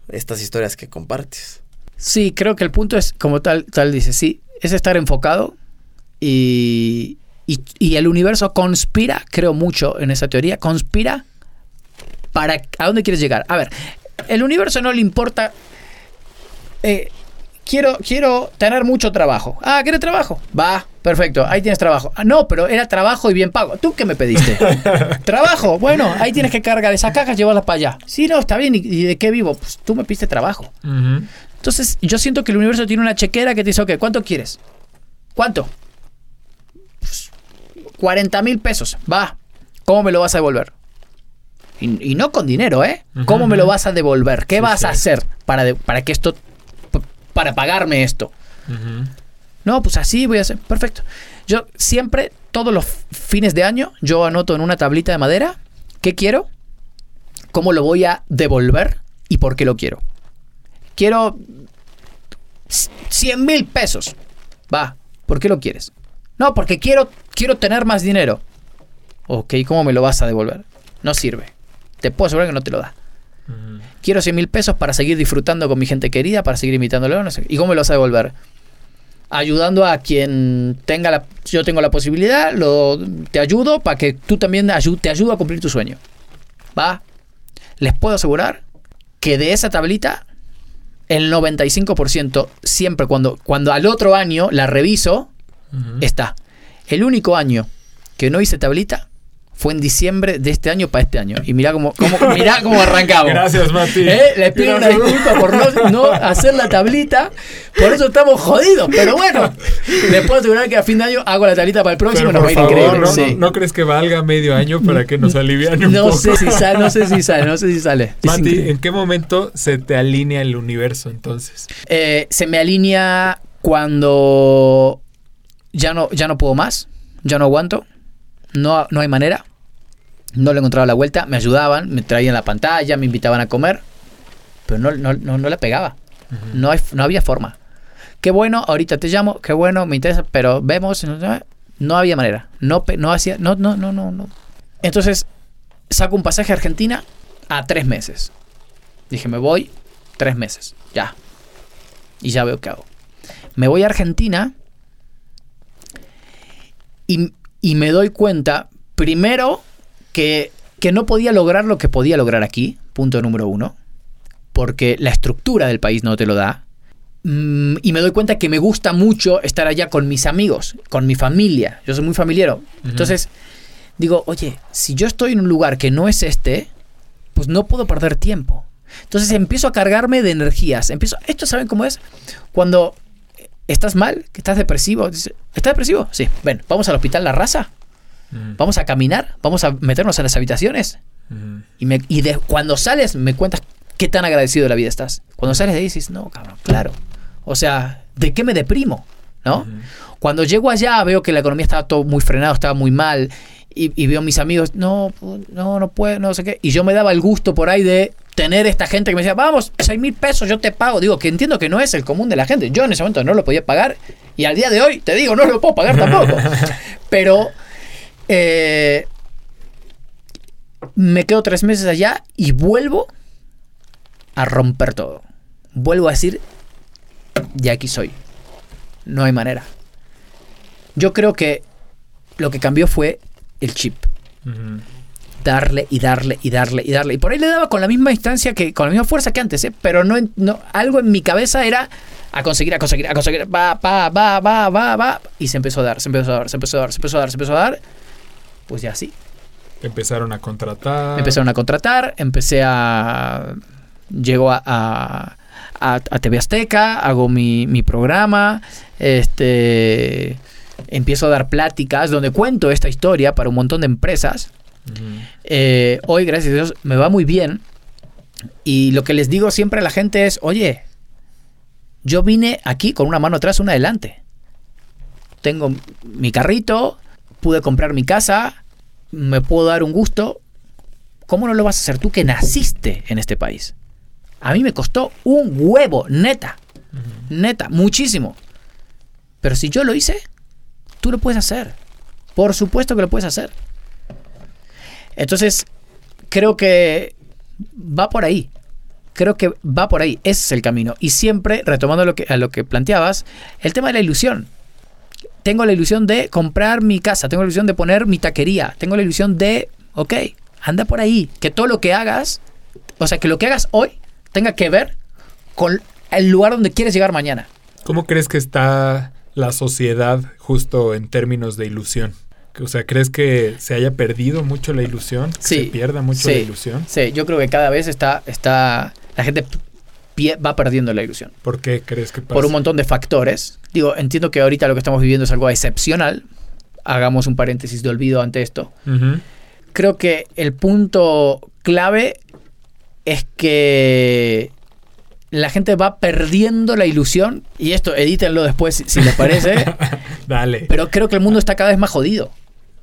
estas historias que compartes. Sí, creo que el punto es, como tal dice, sí, es estar enfocado y el universo conspira, creo mucho en esa teoría, conspira para a dónde quieres llegar. A ver, el universo no le importa, quiero tener mucho trabajo. Ah, ¿quieres trabajo? Va, perfecto, ahí tienes trabajo. Ah, no, pero era trabajo y bien pago. ¿Tú qué me pediste? Trabajo, bueno, ahí tienes que cargar esas cajas, llevarlas para allá. Sí, no, está bien, ¿y de qué vivo? Pues tú me pediste trabajo. Uh-huh. Entonces, yo siento que el universo tiene una chequera que te dice, ok, ¿cuánto quieres? ¿Cuánto? Pues, 40,000 pesos, va. ¿Cómo me lo vas a devolver? Y no con dinero, ¿eh? Uh-huh. ¿Cómo me lo vas a devolver? ¿Qué vas a hacer para que esto... para pagarme esto? Uh-huh. No, pues así voy a hacer. Perfecto. Yo siempre, todos los fines de año, yo anoto en una tablita de madera qué quiero, cómo lo voy a devolver y por qué lo quiero. Quiero 100,000 pesos. Va, ¿por qué lo quieres? No, porque quiero tener más dinero. Ok, ¿cómo me lo vas a devolver? No sirve. Te puedo asegurar que no te lo da. Uh-huh. Quiero 100,000 pesos para seguir disfrutando con mi gente querida, para seguir invitándolo, no sé. ¿Y cómo me lo vas a devolver? Ayudando a quien tenga yo tengo la posibilidad, te ayudo para que tú también te ayudo a cumplir tu sueño. ¿Va? Les puedo asegurar que de esa tablita, el 95%, siempre cuando al otro año la reviso, uh-huh. está. El único año que no hice tablita fue en diciembre de este año para este año. Y mirá cómo arrancamos. Gracias, Mati. Les pido una disculpa por no hacer la tablita. Por eso estamos jodidos. Pero bueno, les puedo asegurar que a fin de año hago la tablita para el próximo. Pero nos va a ir increíble. No, sí. ¿No crees que valga medio año para que nos alivian un poco? No sé si sale. Mati, ¿en qué momento se te alinea el universo entonces? Se me alinea cuando ya no puedo más. Ya no aguanto. No hay manera, no le encontraba la vuelta, me ayudaban, me traían la pantalla, me invitaban a comer, pero no la pegaba, uh-huh. No había forma. Qué bueno, ahorita te llamo, qué bueno, me interesa, pero vemos, no había manera, no hacía. Entonces, saco un pasaje a Argentina a 3 meses. Dije, me voy 3 meses, ya, y ya veo qué hago. Me voy a Argentina y me doy cuenta, primero, que no podía lograr lo que podía lograr aquí, punto número 1, porque la estructura del país no te lo da. Y me doy cuenta que me gusta mucho estar allá con mis amigos, con mi familia. Yo soy muy familiero. Uh-huh. Entonces, digo, oye, si yo estoy en un lugar que no es este, pues no puedo perder tiempo. Entonces empiezo a cargarme de energías. Esto, ¿saben cómo es? Cuando... ¿Estás mal? ¿Que estás depresivo? ¿Estás depresivo? Sí. Ven, vamos al Hospital La Raza. Mm. Vamos a caminar. Vamos a meternos en las habitaciones. Mm. Y cuando sales, me cuentas qué tan agradecido de la vida estás. Cuando sales de ahí, dices, no, cabrón, claro. O sea, ¿de qué me deprimo? ¿No? Mm. Cuando llego allá, veo que la economía estaba todo muy frenado, estaba muy mal. Y veo a mis amigos, no puedo, no sé qué. Y yo me daba el gusto por ahí de... tener esta gente que me decía, vamos, 6,000 pesos yo te pago. Digo, que entiendo que no es el común de la gente. Yo en ese momento no lo podía pagar. Y al día de hoy, te digo, no lo puedo pagar tampoco. Pero me quedo 3 meses allá y vuelvo a romper todo. Vuelvo a decir, de aquí soy. No hay manera. Yo creo que lo que cambió fue el chip. Uh-huh. darle y darle y darle y darle. Y por ahí le daba con la misma instancia, que con la misma fuerza que antes, ¿eh? Pero no, algo en mi cabeza era a conseguir, va. Y se empezó a dar. Pues ya sí. Empezaron a contratar, llegó a TV Azteca, hago mi programa, empiezo a dar pláticas donde cuento esta historia para un montón de empresas. Uh-huh. Hoy, gracias a Dios, me va muy bien. Y lo que les digo siempre a la gente es, oye, yo vine aquí con una mano atrás, una adelante. Tengo mi carrito, pude comprar mi casa, me puedo dar un gusto. ¿Cómo no lo vas a hacer tú que naciste en este país? A mí me costó un huevo, neta, muchísimo. Pero si yo lo hice, tú lo puedes hacer. Por supuesto que lo puedes hacer. Entonces, creo que va por ahí. Ese es el camino. Y siempre, retomando a lo que planteabas, el tema de la ilusión. Tengo la ilusión de comprar mi casa. Tengo la ilusión de poner mi taquería. Tengo la ilusión de, ok, anda por ahí. Que todo lo que hagas, o sea, que lo que hagas hoy tenga que ver con el lugar donde quieres llegar mañana. ¿Cómo crees que está la sociedad justo en términos de ilusión? O sea, ¿crees que se haya perdido mucho la ilusión? Sí. ¿Se pierda mucho la ilusión? Sí, yo creo que cada vez la gente va perdiendo la ilusión. ¿Por qué crees que pasa? Por un montón de factores. Digo, entiendo que ahorita lo que estamos viviendo es algo excepcional. Hagamos un paréntesis de olvido ante esto. Uh-huh. Creo que el punto clave es que la gente va perdiendo la ilusión. Y esto, edítenlo después si les parece. Dale. Pero creo que el mundo está cada vez más jodido.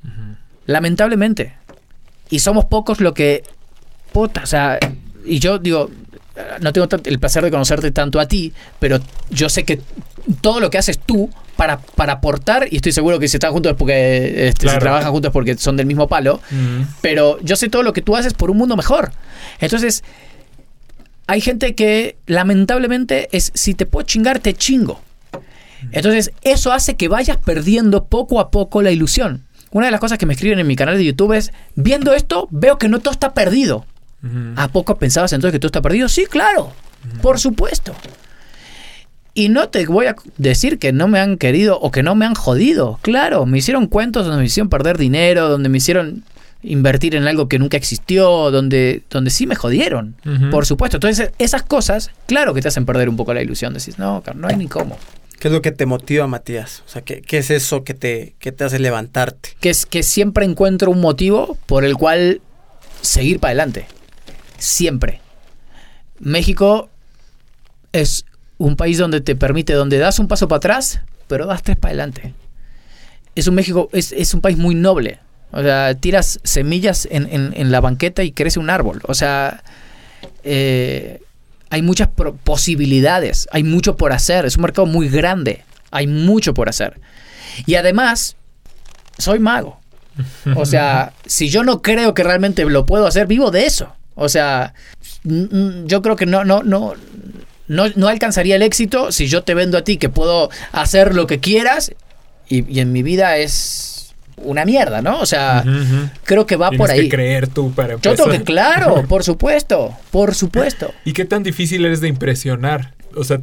Uh-huh. Lamentablemente. Y somos pocos lo que... Puta, o sea... Y yo digo... No tengo el placer de conocerte tanto a ti, pero yo sé que todo lo que haces tú para aportar, y estoy seguro que si están juntos es porque claro. Si trabajan juntos porque son del mismo palo, uh-huh. Pero yo sé todo lo que tú haces por un mundo mejor. Entonces, hay gente que lamentablemente es, si te puedo chingar, te chingo. Entonces, eso hace que vayas perdiendo poco a poco la ilusión. Una de las cosas que me escriben en mi canal de YouTube es, viendo esto, veo que no todo está perdido. Uh-huh. ¿A poco pensabas entonces que todo está perdido? Sí, claro, uh-huh. Por supuesto. Y no te voy a decir que no me han querido o que no me han jodido. Claro, me hicieron cuentos donde me hicieron perder dinero, donde me hicieron invertir en algo que nunca existió, donde sí me jodieron, uh-huh. Por supuesto. Entonces esas cosas, claro que te hacen perder un poco la ilusión. Decís, no hay ni cómo. ¿Qué es lo que te motiva, Matías? O sea, ¿qué es eso que te hace levantarte? Que es que siempre encuentro un motivo por el cual seguir para adelante. Siempre. México es un país donde te permite, donde das un paso para atrás, pero das tres para adelante. Es un país muy noble. O sea, tiras semillas en la banqueta y crece un árbol. O sea, hay muchas posibilidades, hay mucho por hacer. Es un mercado muy grande, hay mucho por hacer. Y además, soy mago. O sea, si yo no creo que realmente lo puedo hacer, vivo de eso. O sea, yo creo que no alcanzaría el éxito si yo te vendo a ti que puedo hacer lo que quieras y en mi vida es una mierda, ¿no? O sea, uh-huh. Creo que va Tienes por ahí. Tienes que creer tú para empezar. Yo tengo que, claro, por supuesto. ¿Y qué tan difícil eres de impresionar? O sea,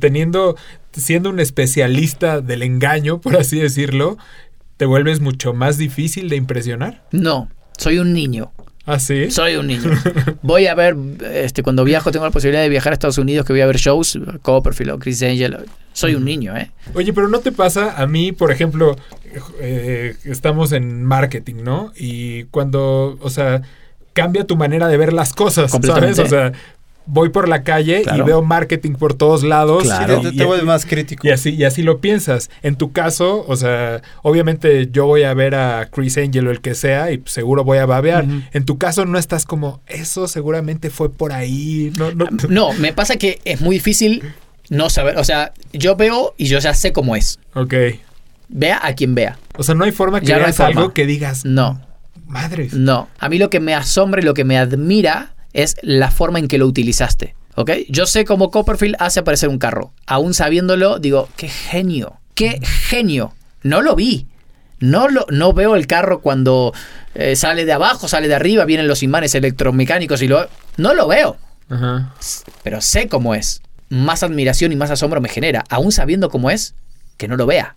siendo un especialista del engaño, por así decirlo, ¿te vuelves mucho más difícil de impresionar? No, soy un niño. ¿Ah, sí? Soy un niño. Voy a ver, cuando viajo, tengo la posibilidad de viajar a Estados Unidos, que voy a ver shows, Copperfield o Chris Angel. Soy un niño, ¿eh? Oye, pero ¿no te pasa? A mí, por ejemplo, estamos en marketing, ¿no? Y cuando, o sea, cambia tu manera de ver las cosas, ¿sabes? O sea, voy por la calle, claro, y veo marketing por todos lados. Claro. Y te vuelves más crítico. Y así lo piensas. En tu caso, o sea, obviamente yo voy a ver a Chris Angel o el que sea y seguro voy a babear. Uh-huh. En tu caso no estás como, eso seguramente fue por ahí. No, me pasa que es muy difícil no saber. O sea, yo veo y yo ya sé cómo es. Ok. Vea a quien vea. O sea, no hay forma que veas algo que digas. No. Madres. No. A mí lo que me asombra y lo que me admira es la forma en que lo utilizaste, ¿ok? Yo sé cómo Copperfield hace aparecer un carro. Aún sabiéndolo, digo, ¡qué genio! ¡Qué genio! No lo vi, No veo el carro cuando sale de abajo, sale de arriba, vienen los imanes electromecánicos y no lo veo. Ajá. Pero sé cómo es. Más admiración y más asombro me genera, aún sabiendo cómo es, que no lo vea.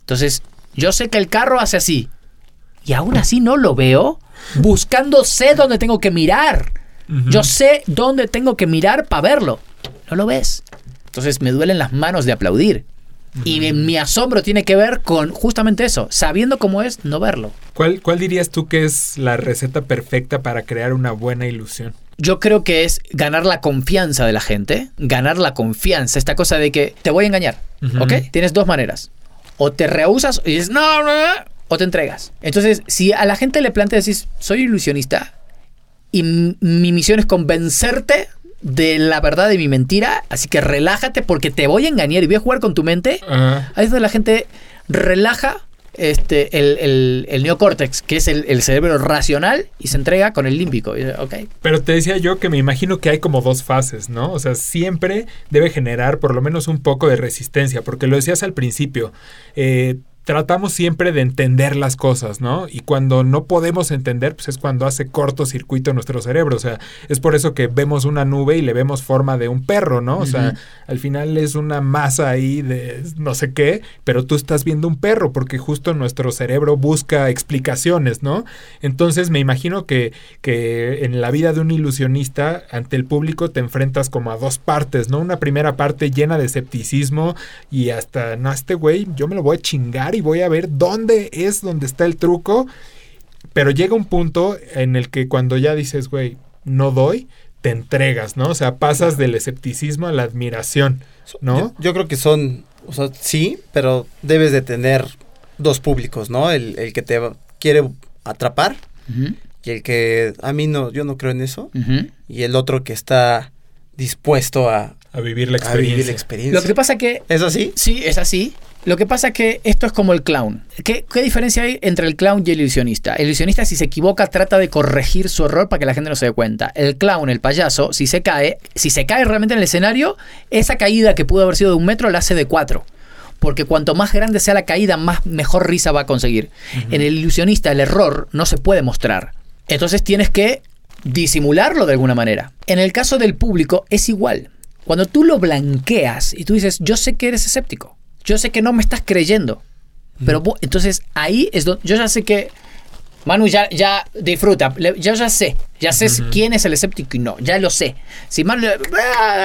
Entonces, yo sé que el carro hace así. Y aún así no lo veo. Buscando, sé dónde tengo que mirar. Uh-huh. Yo sé dónde tengo que mirar para verlo. No lo ves. Entonces, me duelen las manos de aplaudir. Uh-huh. Y mi asombro tiene que ver con justamente eso, sabiendo cómo es, no verlo. ¿Cuál dirías tú que es la receta perfecta para crear una buena ilusión? Yo creo que es ganar la confianza de la gente, ganar la confianza, esta cosa de que te voy a engañar, uh-huh. ¿ok? Tienes dos maneras, o te rehusas y dices, no, no, no, o te entregas. Entonces, si a la gente le planteas, decís, soy ilusionista y mi misión es convencerte de la verdad de mi mentira, así que relájate porque te voy a engañar y voy a jugar con tu mente, uh-huh. ahí es donde la gente relaja el neocórtex, que es el cerebro racional, y se entrega con el límbico. Okay. Pero te decía yo que me imagino que hay como dos fases, ¿no? O sea, siempre debe generar por lo menos un poco de resistencia, porque lo decías al principio, tratamos siempre de entender las cosas, ¿no? Y cuando no podemos entender, pues es cuando hace cortocircuito nuestro cerebro. O sea, es por eso que vemos una nube y le vemos forma de un perro, ¿no? O sea, al final es una masa ahí de no sé qué, pero tú estás viendo un perro porque justo nuestro cerebro busca explicaciones, ¿no? Entonces me imagino que en la vida de un ilusionista, ante el público te enfrentas como a dos partes, ¿no? Una primera parte llena de escepticismo y hasta, no, este güey, yo me lo voy a chingar y voy a ver dónde está el truco, pero llega un punto en el que cuando ya dices, güey, no doy, te entregas, ¿no? O sea, pasas del escepticismo a la admiración, ¿no? Yo creo que son, o sea, sí, pero debes de tener dos públicos, ¿no? El que te quiere atrapar uh-huh. y el que, a mí no, yo no creo en eso, uh-huh. y el otro que está dispuesto a vivir la experiencia. Lo que pasa que... ¿Es así? Sí, es así. Lo que pasa es que esto es como el clown. ¿Qué diferencia hay entre el clown y el ilusionista? El ilusionista, si se equivoca, trata de corregir su error para que la gente no se dé cuenta. El clown, el payaso, si se cae realmente en el escenario, esa caída que pudo haber sido de 1 metro la hace de 4. Porque cuanto más grande sea la caída, más mejor risa va a conseguir. Uh-huh. En el ilusionista, el error no se puede mostrar. Entonces tienes que disimularlo de alguna manera. En el caso del público, es igual. Cuando tú lo blanqueas y tú dices, yo sé que eres escéptico. Yo sé que no me estás creyendo. Pero entonces ahí es donde... Yo ya sé que... Manu ya disfruta. Yo ya sé. Ya sé uh-huh. quién es el escéptico y no. Ya lo sé. Si Manu...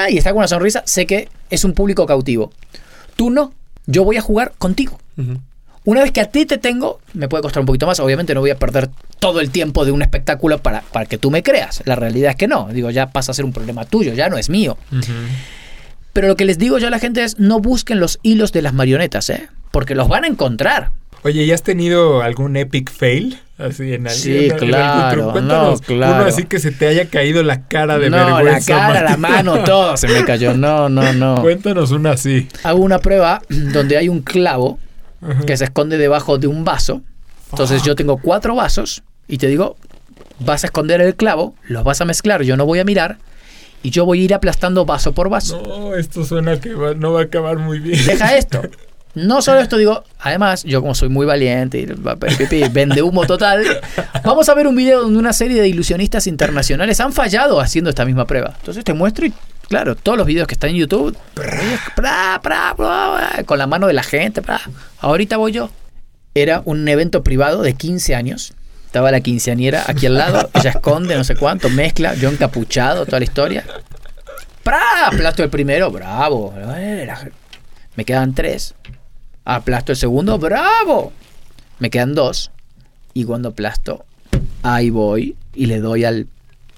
Y está con una sonrisa, sé que es un público cautivo. Tú no. Yo voy a jugar contigo. Uh-huh. Una vez que a ti te tengo, me puede costar un poquito más. Obviamente no voy a perder todo el tiempo de un espectáculo para que tú me creas. La realidad es que no. Digo, ya pasa a ser un problema tuyo. Ya no es mío. Uh-huh. Pero lo que les digo yo a la gente es no busquen los hilos de las marionetas, porque los van a encontrar. Oye, ¿y has tenido algún epic fail? Así en sí, claro, cuéntanos, no, claro. Uno así que se te haya caído la cara de vergüenza. No, la cara, la mano, todo se me cayó. No. Cuéntanos una así. Hago una prueba donde hay un clavo ajá. que se esconde debajo de un vaso. Entonces yo tengo 4 vasos y te digo, vas a esconder el clavo, los vas a mezclar, yo no voy a mirar. Y yo voy a ir aplastando vaso por vaso. No, esto suena que no va a acabar muy bien. Deja esto. No solo esto, digo, además, yo como soy muy valiente, y vende humo total, vamos a ver un video donde una serie de ilusionistas internacionales han fallado haciendo esta misma prueba. Entonces te muestro y, claro, todos los videos que están en YouTube, con la mano de la gente, ahorita voy yo. Era un evento privado de 15 años. Estaba la quinceañera aquí al lado, ella esconde no sé cuánto, mezcla, yo encapuchado, toda la historia. Aplasto el primero, bravo. Me quedan 3. Aplasto el segundo, bravo. Me quedan 2. Y cuando aplasto, ahí voy y le doy al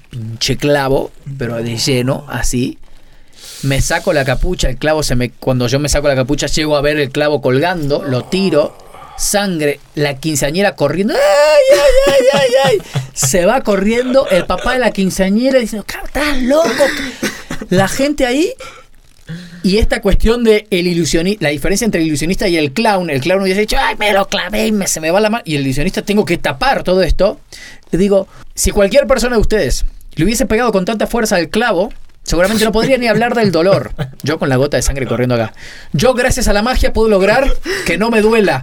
pinche clavo, pero de lleno, así. Me saco la capucha, el clavo cuando yo me saco la capucha, llego a ver el clavo colgando, lo tiro. Sangre, la quinceañera corriendo, ¡ay! Se va corriendo, el papá de la quinceañera diciendo, ¡estás loco! La gente ahí, y esta cuestión de el ilusionista, la diferencia entre el ilusionista y el clown hubiese dicho, ¡ay, me lo clavé y se me va la mano! Y el ilusionista, tengo que tapar todo esto. Le digo, si cualquier persona de ustedes le hubiese pegado con tanta fuerza al clavo, seguramente no podría ni hablar del dolor. Yo con la gota de sangre corriendo acá. Yo, gracias a la magia, puedo lograr que no me duela.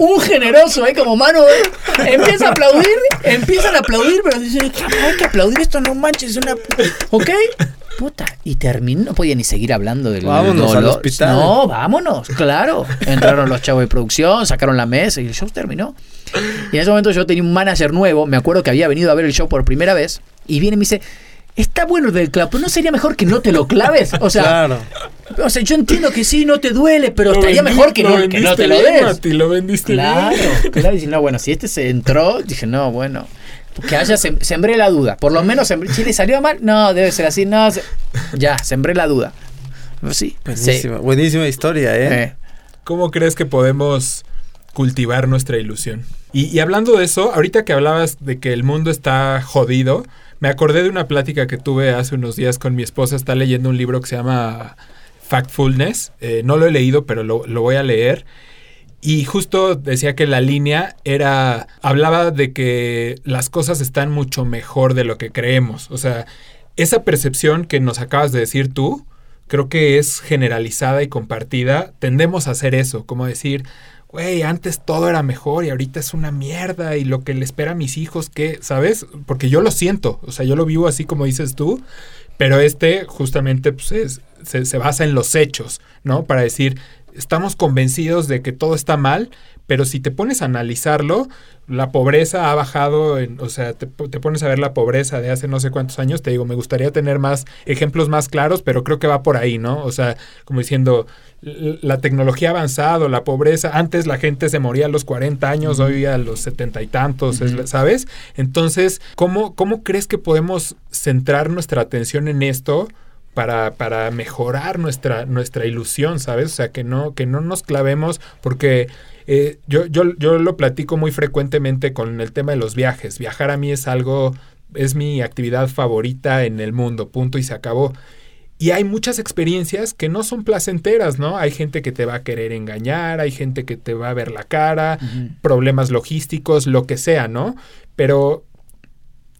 un generoso, como mano, empieza a aplaudir, empiezan a aplaudir, pero dicen, hay que aplaudir esto, no manches, una... ¿Ok? Puta, y terminó, no podía ni seguir hablando del vámonos dolor. Al hospital. No, vámonos, claro. Entraron los chavos de producción, sacaron la mesa y el show terminó. Y en ese momento yo tenía un manager nuevo, me acuerdo que había venido a ver el show por primera vez, y viene y me dice... Está bueno del clavo, ¿no sería mejor que no te lo claves? O sea, claro. O sea, yo entiendo que sí, no te duele, pero lo estaría mejor que no te lo des. Mati, lo vendiste claro, bien. Claro, dije, no, bueno, si este se entró, dije, no, bueno, que haya, sembré la duda. Por lo menos, si le salió mal, no, debe ser así, no, ya, sembré la duda. Sí, buenísima, sí. Buenísima historia, ¿Cómo crees que podemos cultivar nuestra ilusión? Y hablando de eso, ahorita que hablabas de que el mundo está jodido, me acordé de una plática que tuve hace unos días con mi esposa. Está leyendo un libro que se llama Factfulness. No lo he leído, pero lo voy a leer. Y justo decía que la línea era... Hablaba de que las cosas están mucho mejor de lo que creemos. O sea, esa percepción que nos acabas de decir tú, creo que es generalizada y compartida. Tendemos a hacer eso, como decir... Güey, antes todo era mejor y ahorita es una mierda y lo que le espera a mis hijos, ¿qué? ¿Sabes? Porque yo lo siento, o sea, yo lo vivo así como dices tú, pero justamente pues se basa en los hechos, ¿no? Para decir, estamos convencidos de que todo está mal, pero si te pones a analizarlo, la pobreza ha bajado, o sea, te pones a ver la pobreza de hace no sé cuántos años, te digo, me gustaría tener más ejemplos más claros, pero creo que va por ahí, ¿no? O sea, como diciendo, la tecnología ha avanzado, la pobreza, antes la gente se moría a los 40 años, hoy a los 70 y tantos, ¿sabes? Entonces, ¿cómo crees que podemos centrar nuestra atención en esto? Para mejorar nuestra ilusión, ¿sabes? O sea, que no nos clavemos, porque yo lo platico muy frecuentemente con el tema de los viajes. Viajar a mí es mi actividad favorita en el mundo, punto, y se acabó. Y hay muchas experiencias que no son placenteras, ¿no? Hay gente que te va a querer engañar, hay gente que te va a ver la cara, problemas logísticos, lo que sea, ¿no? Pero...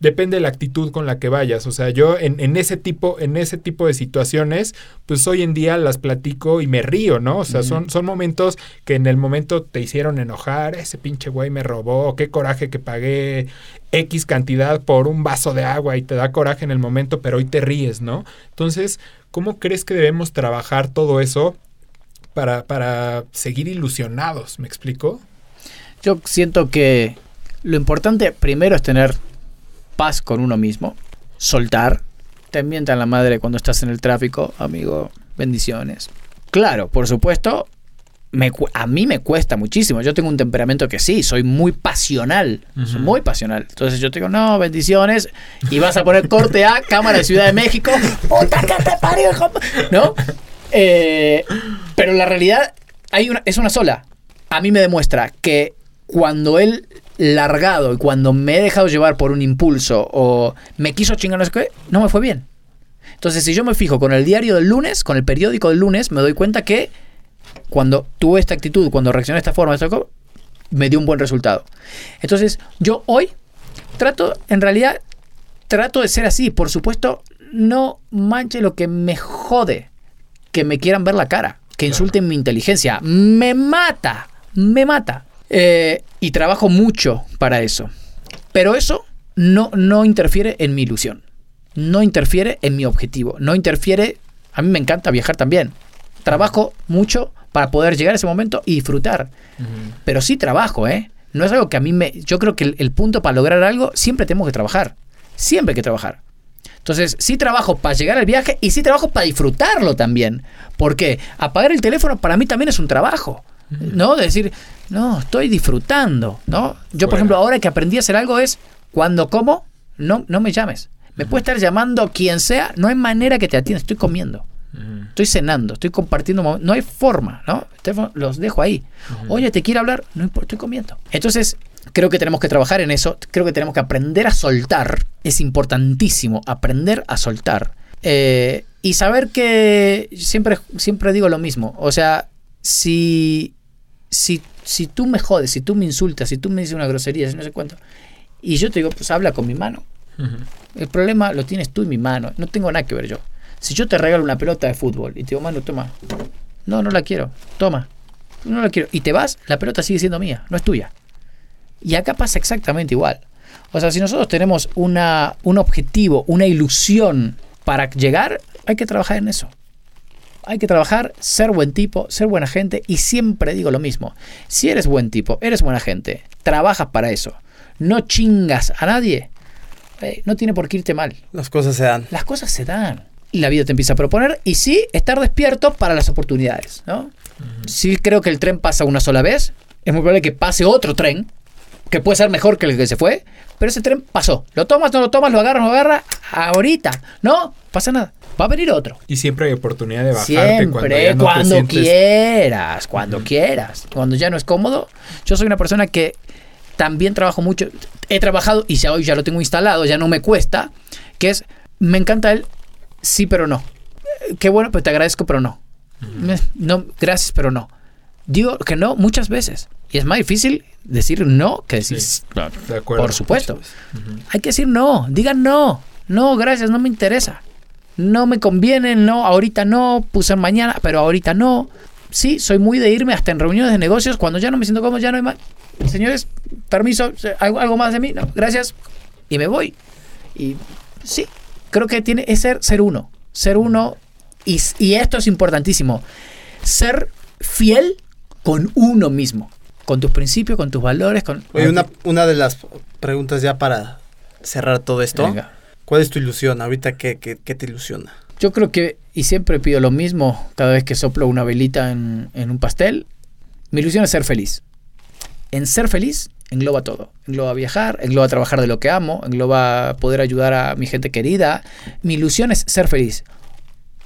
depende de la actitud con la que vayas. O sea, yo en ese tipo de situaciones, pues hoy en día las platico y me río, ¿no? O sea, son momentos que en el momento te hicieron enojar. Ese pinche güey me robó, qué coraje que pagué X cantidad por un vaso de agua y te da coraje en el momento, pero hoy te ríes, ¿no? Entonces, ¿cómo crees que debemos trabajar todo eso para seguir ilusionados? ¿Me explico? Yo siento que lo importante primero es tener... paz con uno mismo, soltar. Te mientan la madre cuando estás en el tráfico, amigo, bendiciones. Claro, por supuesto, a mí me cuesta muchísimo. Yo tengo un temperamento que sí, soy muy pasional, soy muy pasional. Entonces yo te digo, no, bendiciones, y vas a poner corte a cámara de Ciudad de México. ¡Puta que te parió, hijo! ¿No? Pero la realidad es una sola. A mí me demuestra que cuando él... largado, y cuando me he dejado llevar por un impulso o me quiso chingar, no sé qué, no me fue bien. Entonces, si yo me fijo con el diario del lunes, con el periódico del lunes, me doy cuenta que cuando tuve esta actitud, cuando reaccioné de esta forma, me dio un buen resultado. Entonces, yo hoy trato de ser así. Por supuesto, no manche lo que me jode, que me quieran ver la cara, que insulten mi inteligencia. Me mata. Y trabajo mucho para eso. Pero eso no interfiere en mi ilusión. No interfiere en mi objetivo. No interfiere... A mí me encanta viajar también. Trabajo mucho para poder llegar a ese momento y disfrutar. Pero sí trabajo, No es algo que a mí me... Yo creo que el punto para lograr algo, siempre tenemos que trabajar. Siempre hay que trabajar. Entonces, sí trabajo para llegar al viaje y sí trabajo para disfrutarlo también. Porque apagar el teléfono para mí también es un trabajo. ¿No? De decir, no, estoy disfrutando, ¿no? Yo, por ejemplo, ahora que aprendí a hacer algo es, cuando como, no me llames. Me puede estar llamando quien sea, no hay manera que te atiendas. Estoy comiendo, estoy cenando, estoy compartiendo, no hay forma, ¿no? Los dejo ahí. Oye, ¿te quiero hablar? No importa, estoy comiendo. Entonces, creo que tenemos que trabajar en eso, creo que tenemos que aprender a soltar. Es importantísimo aprender a soltar. Y saber que siempre digo lo mismo, o sea, si tú me jodes, si tú me insultas, si tú me dices una grosería, si no sé cuánto, y yo te digo, pues habla con mi mano. El problema lo tienes tú y mi mano. No tengo nada que ver yo. Si yo te regalo una pelota de fútbol y te digo, mano, toma. No la quiero. Toma. no la quiero, y te vas, la pelota sigue siendo mía, no es tuya. Y acá pasa exactamente igual. O sea, si nosotros tenemos un objetivo, una ilusión para llegar, hay que trabajar en eso. Hay que trabajar, ser buen tipo, ser buena gente, y siempre digo lo mismo. Si eres buen tipo, eres buena gente, trabajas para eso, no chingas a nadie, no tiene por qué irte mal. Las cosas se dan. Las cosas se dan. Y la vida te empieza a proponer, y sí, estar despierto para las oportunidades, ¿no? Uh-huh. Sí, creo que el tren pasa una sola vez, es muy probable que pase otro tren, que puede ser mejor que el que se fue, pero ese tren pasó. Lo tomas, no lo tomas, lo agarras, no lo agarras, ahorita. No, pasa nada. Va a venir otro. Y siempre hay oportunidad de bajarte. Siempre, cuando, ya no cuando te sientes... quieras, cuando uh-huh. quieras. Cuando ya no es cómodo. Yo soy una persona que también trabajo mucho. He trabajado y ya hoy ya lo tengo instalado, ya no me cuesta. Que es, me encanta el sí, pero no. Qué bueno, pues te agradezco, pero no. Uh-huh. No, gracias, pero no. Digo que no muchas veces. Y es más difícil decir no que decir sí, claro, de acuerdo, por supuesto. Uh-huh. Hay que decir no. Digan no. No, gracias, no me interesa. No me conviene, no, ahorita no, puse mañana, pero ahorita no. Sí, soy muy de irme hasta en reuniones de negocios cuando ya no me siento cómodo, ya no hay más. Señores, permiso, algo más de mí, no, gracias. Y me voy. Y sí, creo que tiene es ser uno. Ser uno, y esto es importantísimo. Ser fiel con uno mismo. Con tus principios, con tus valores. Oye, una de las preguntas ya para cerrar todo esto. Venga. ¿Cuál es tu ilusión? Ahorita, ¿qué te ilusiona? Yo creo que, y siempre pido lo mismo cada vez que soplo una velita en un pastel, mi ilusión es ser feliz. En ser feliz engloba todo. Engloba viajar, engloba trabajar de lo que amo, engloba poder ayudar a mi gente querida. Mi ilusión es ser feliz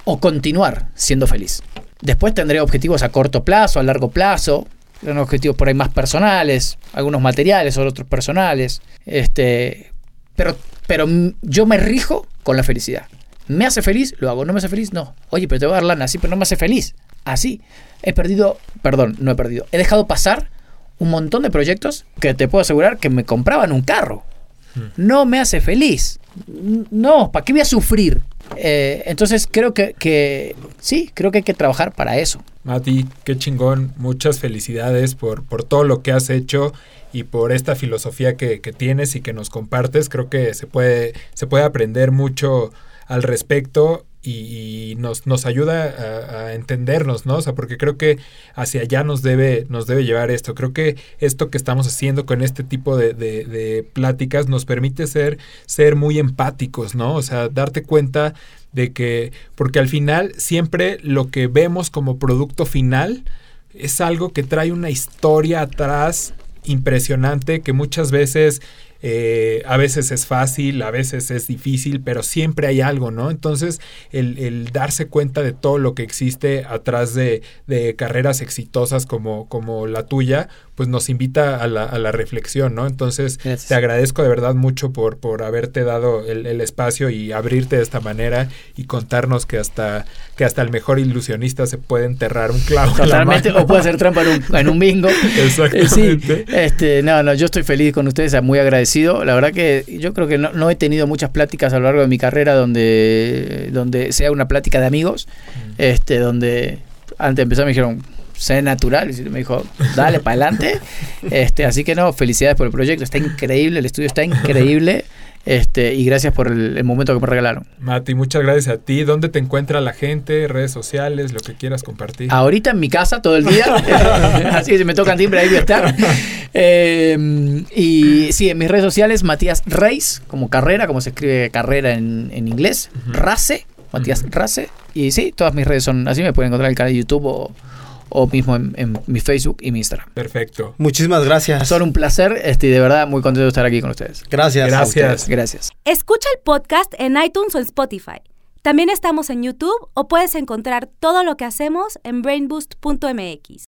o continuar siendo feliz. Después tendré objetivos a corto plazo, a largo plazo, objetivos por ahí más personales, algunos materiales, otros personales, Pero yo me rijo con la felicidad. ¿Me hace feliz? Lo hago. ¿No me hace feliz? No. Oye, pero te voy a dar lana. Sí, pero no me hace feliz. Así. He dejado pasar un montón de proyectos que te puedo asegurar que me compraban un carro. No me hace feliz. No, ¿para qué voy a sufrir? Entonces creo que sí, creo que hay que trabajar para eso. Mati, qué chingón. Muchas felicidades por todo lo que has hecho y por esta filosofía que tienes y que nos compartes. Creo que se puede aprender mucho al respecto y nos ayuda a entendernos, ¿no? O sea, porque creo que hacia allá nos debe llevar esto. Creo que esto que estamos haciendo con este tipo de pláticas nos permite ser muy empáticos, ¿no? O sea, darte cuenta de que... Porque al final siempre lo que vemos como producto final es algo que trae una historia atrás impresionante que muchas veces... a veces es fácil, a veces es difícil, pero siempre hay algo, ¿no? Entonces, el darse cuenta de todo lo que existe atrás de carreras exitosas como la tuya, pues nos invita a la reflexión, ¿no? Entonces, gracias. Te agradezco de verdad mucho por haberte dado el espacio y abrirte de esta manera y contarnos que hasta el mejor ilusionista se puede enterrar un clavo. Totalmente, o puede hacer trampa en un bingo. Exactamente. Sí, yo estoy feliz con ustedes, muy agradecido. La verdad que yo creo que no he tenido muchas pláticas a lo largo de mi carrera donde sea una plática de amigos, donde antes de empezar me dijeron, sé natural, y me dijo, dale, para adelante. Así que no, felicidades por el proyecto, está increíble, el estudio está increíble. Y gracias por el momento que me regalaron. Mati, muchas gracias a ti. ¿Dónde te encuentra la gente? Redes sociales, lo que quieras compartir. Ahorita en mi casa todo el día. Así que si me tocan timbre, ahí voy a estar. Y sí, en mis redes sociales, Matías Reis, como carrera, como se escribe carrera en inglés. Uh-huh. Race, Matías uh-huh. Race. Y sí, todas mis redes son así. Me pueden encontrar en el canal de YouTube o mismo en mi Facebook y mi Instagram. Perfecto. Muchísimas gracias. Solo un placer, y de verdad muy contento de estar aquí con ustedes. Gracias. Gracias. Escucha el podcast en iTunes o en Spotify. También estamos en YouTube o puedes encontrar todo lo que hacemos en brainboost.mx.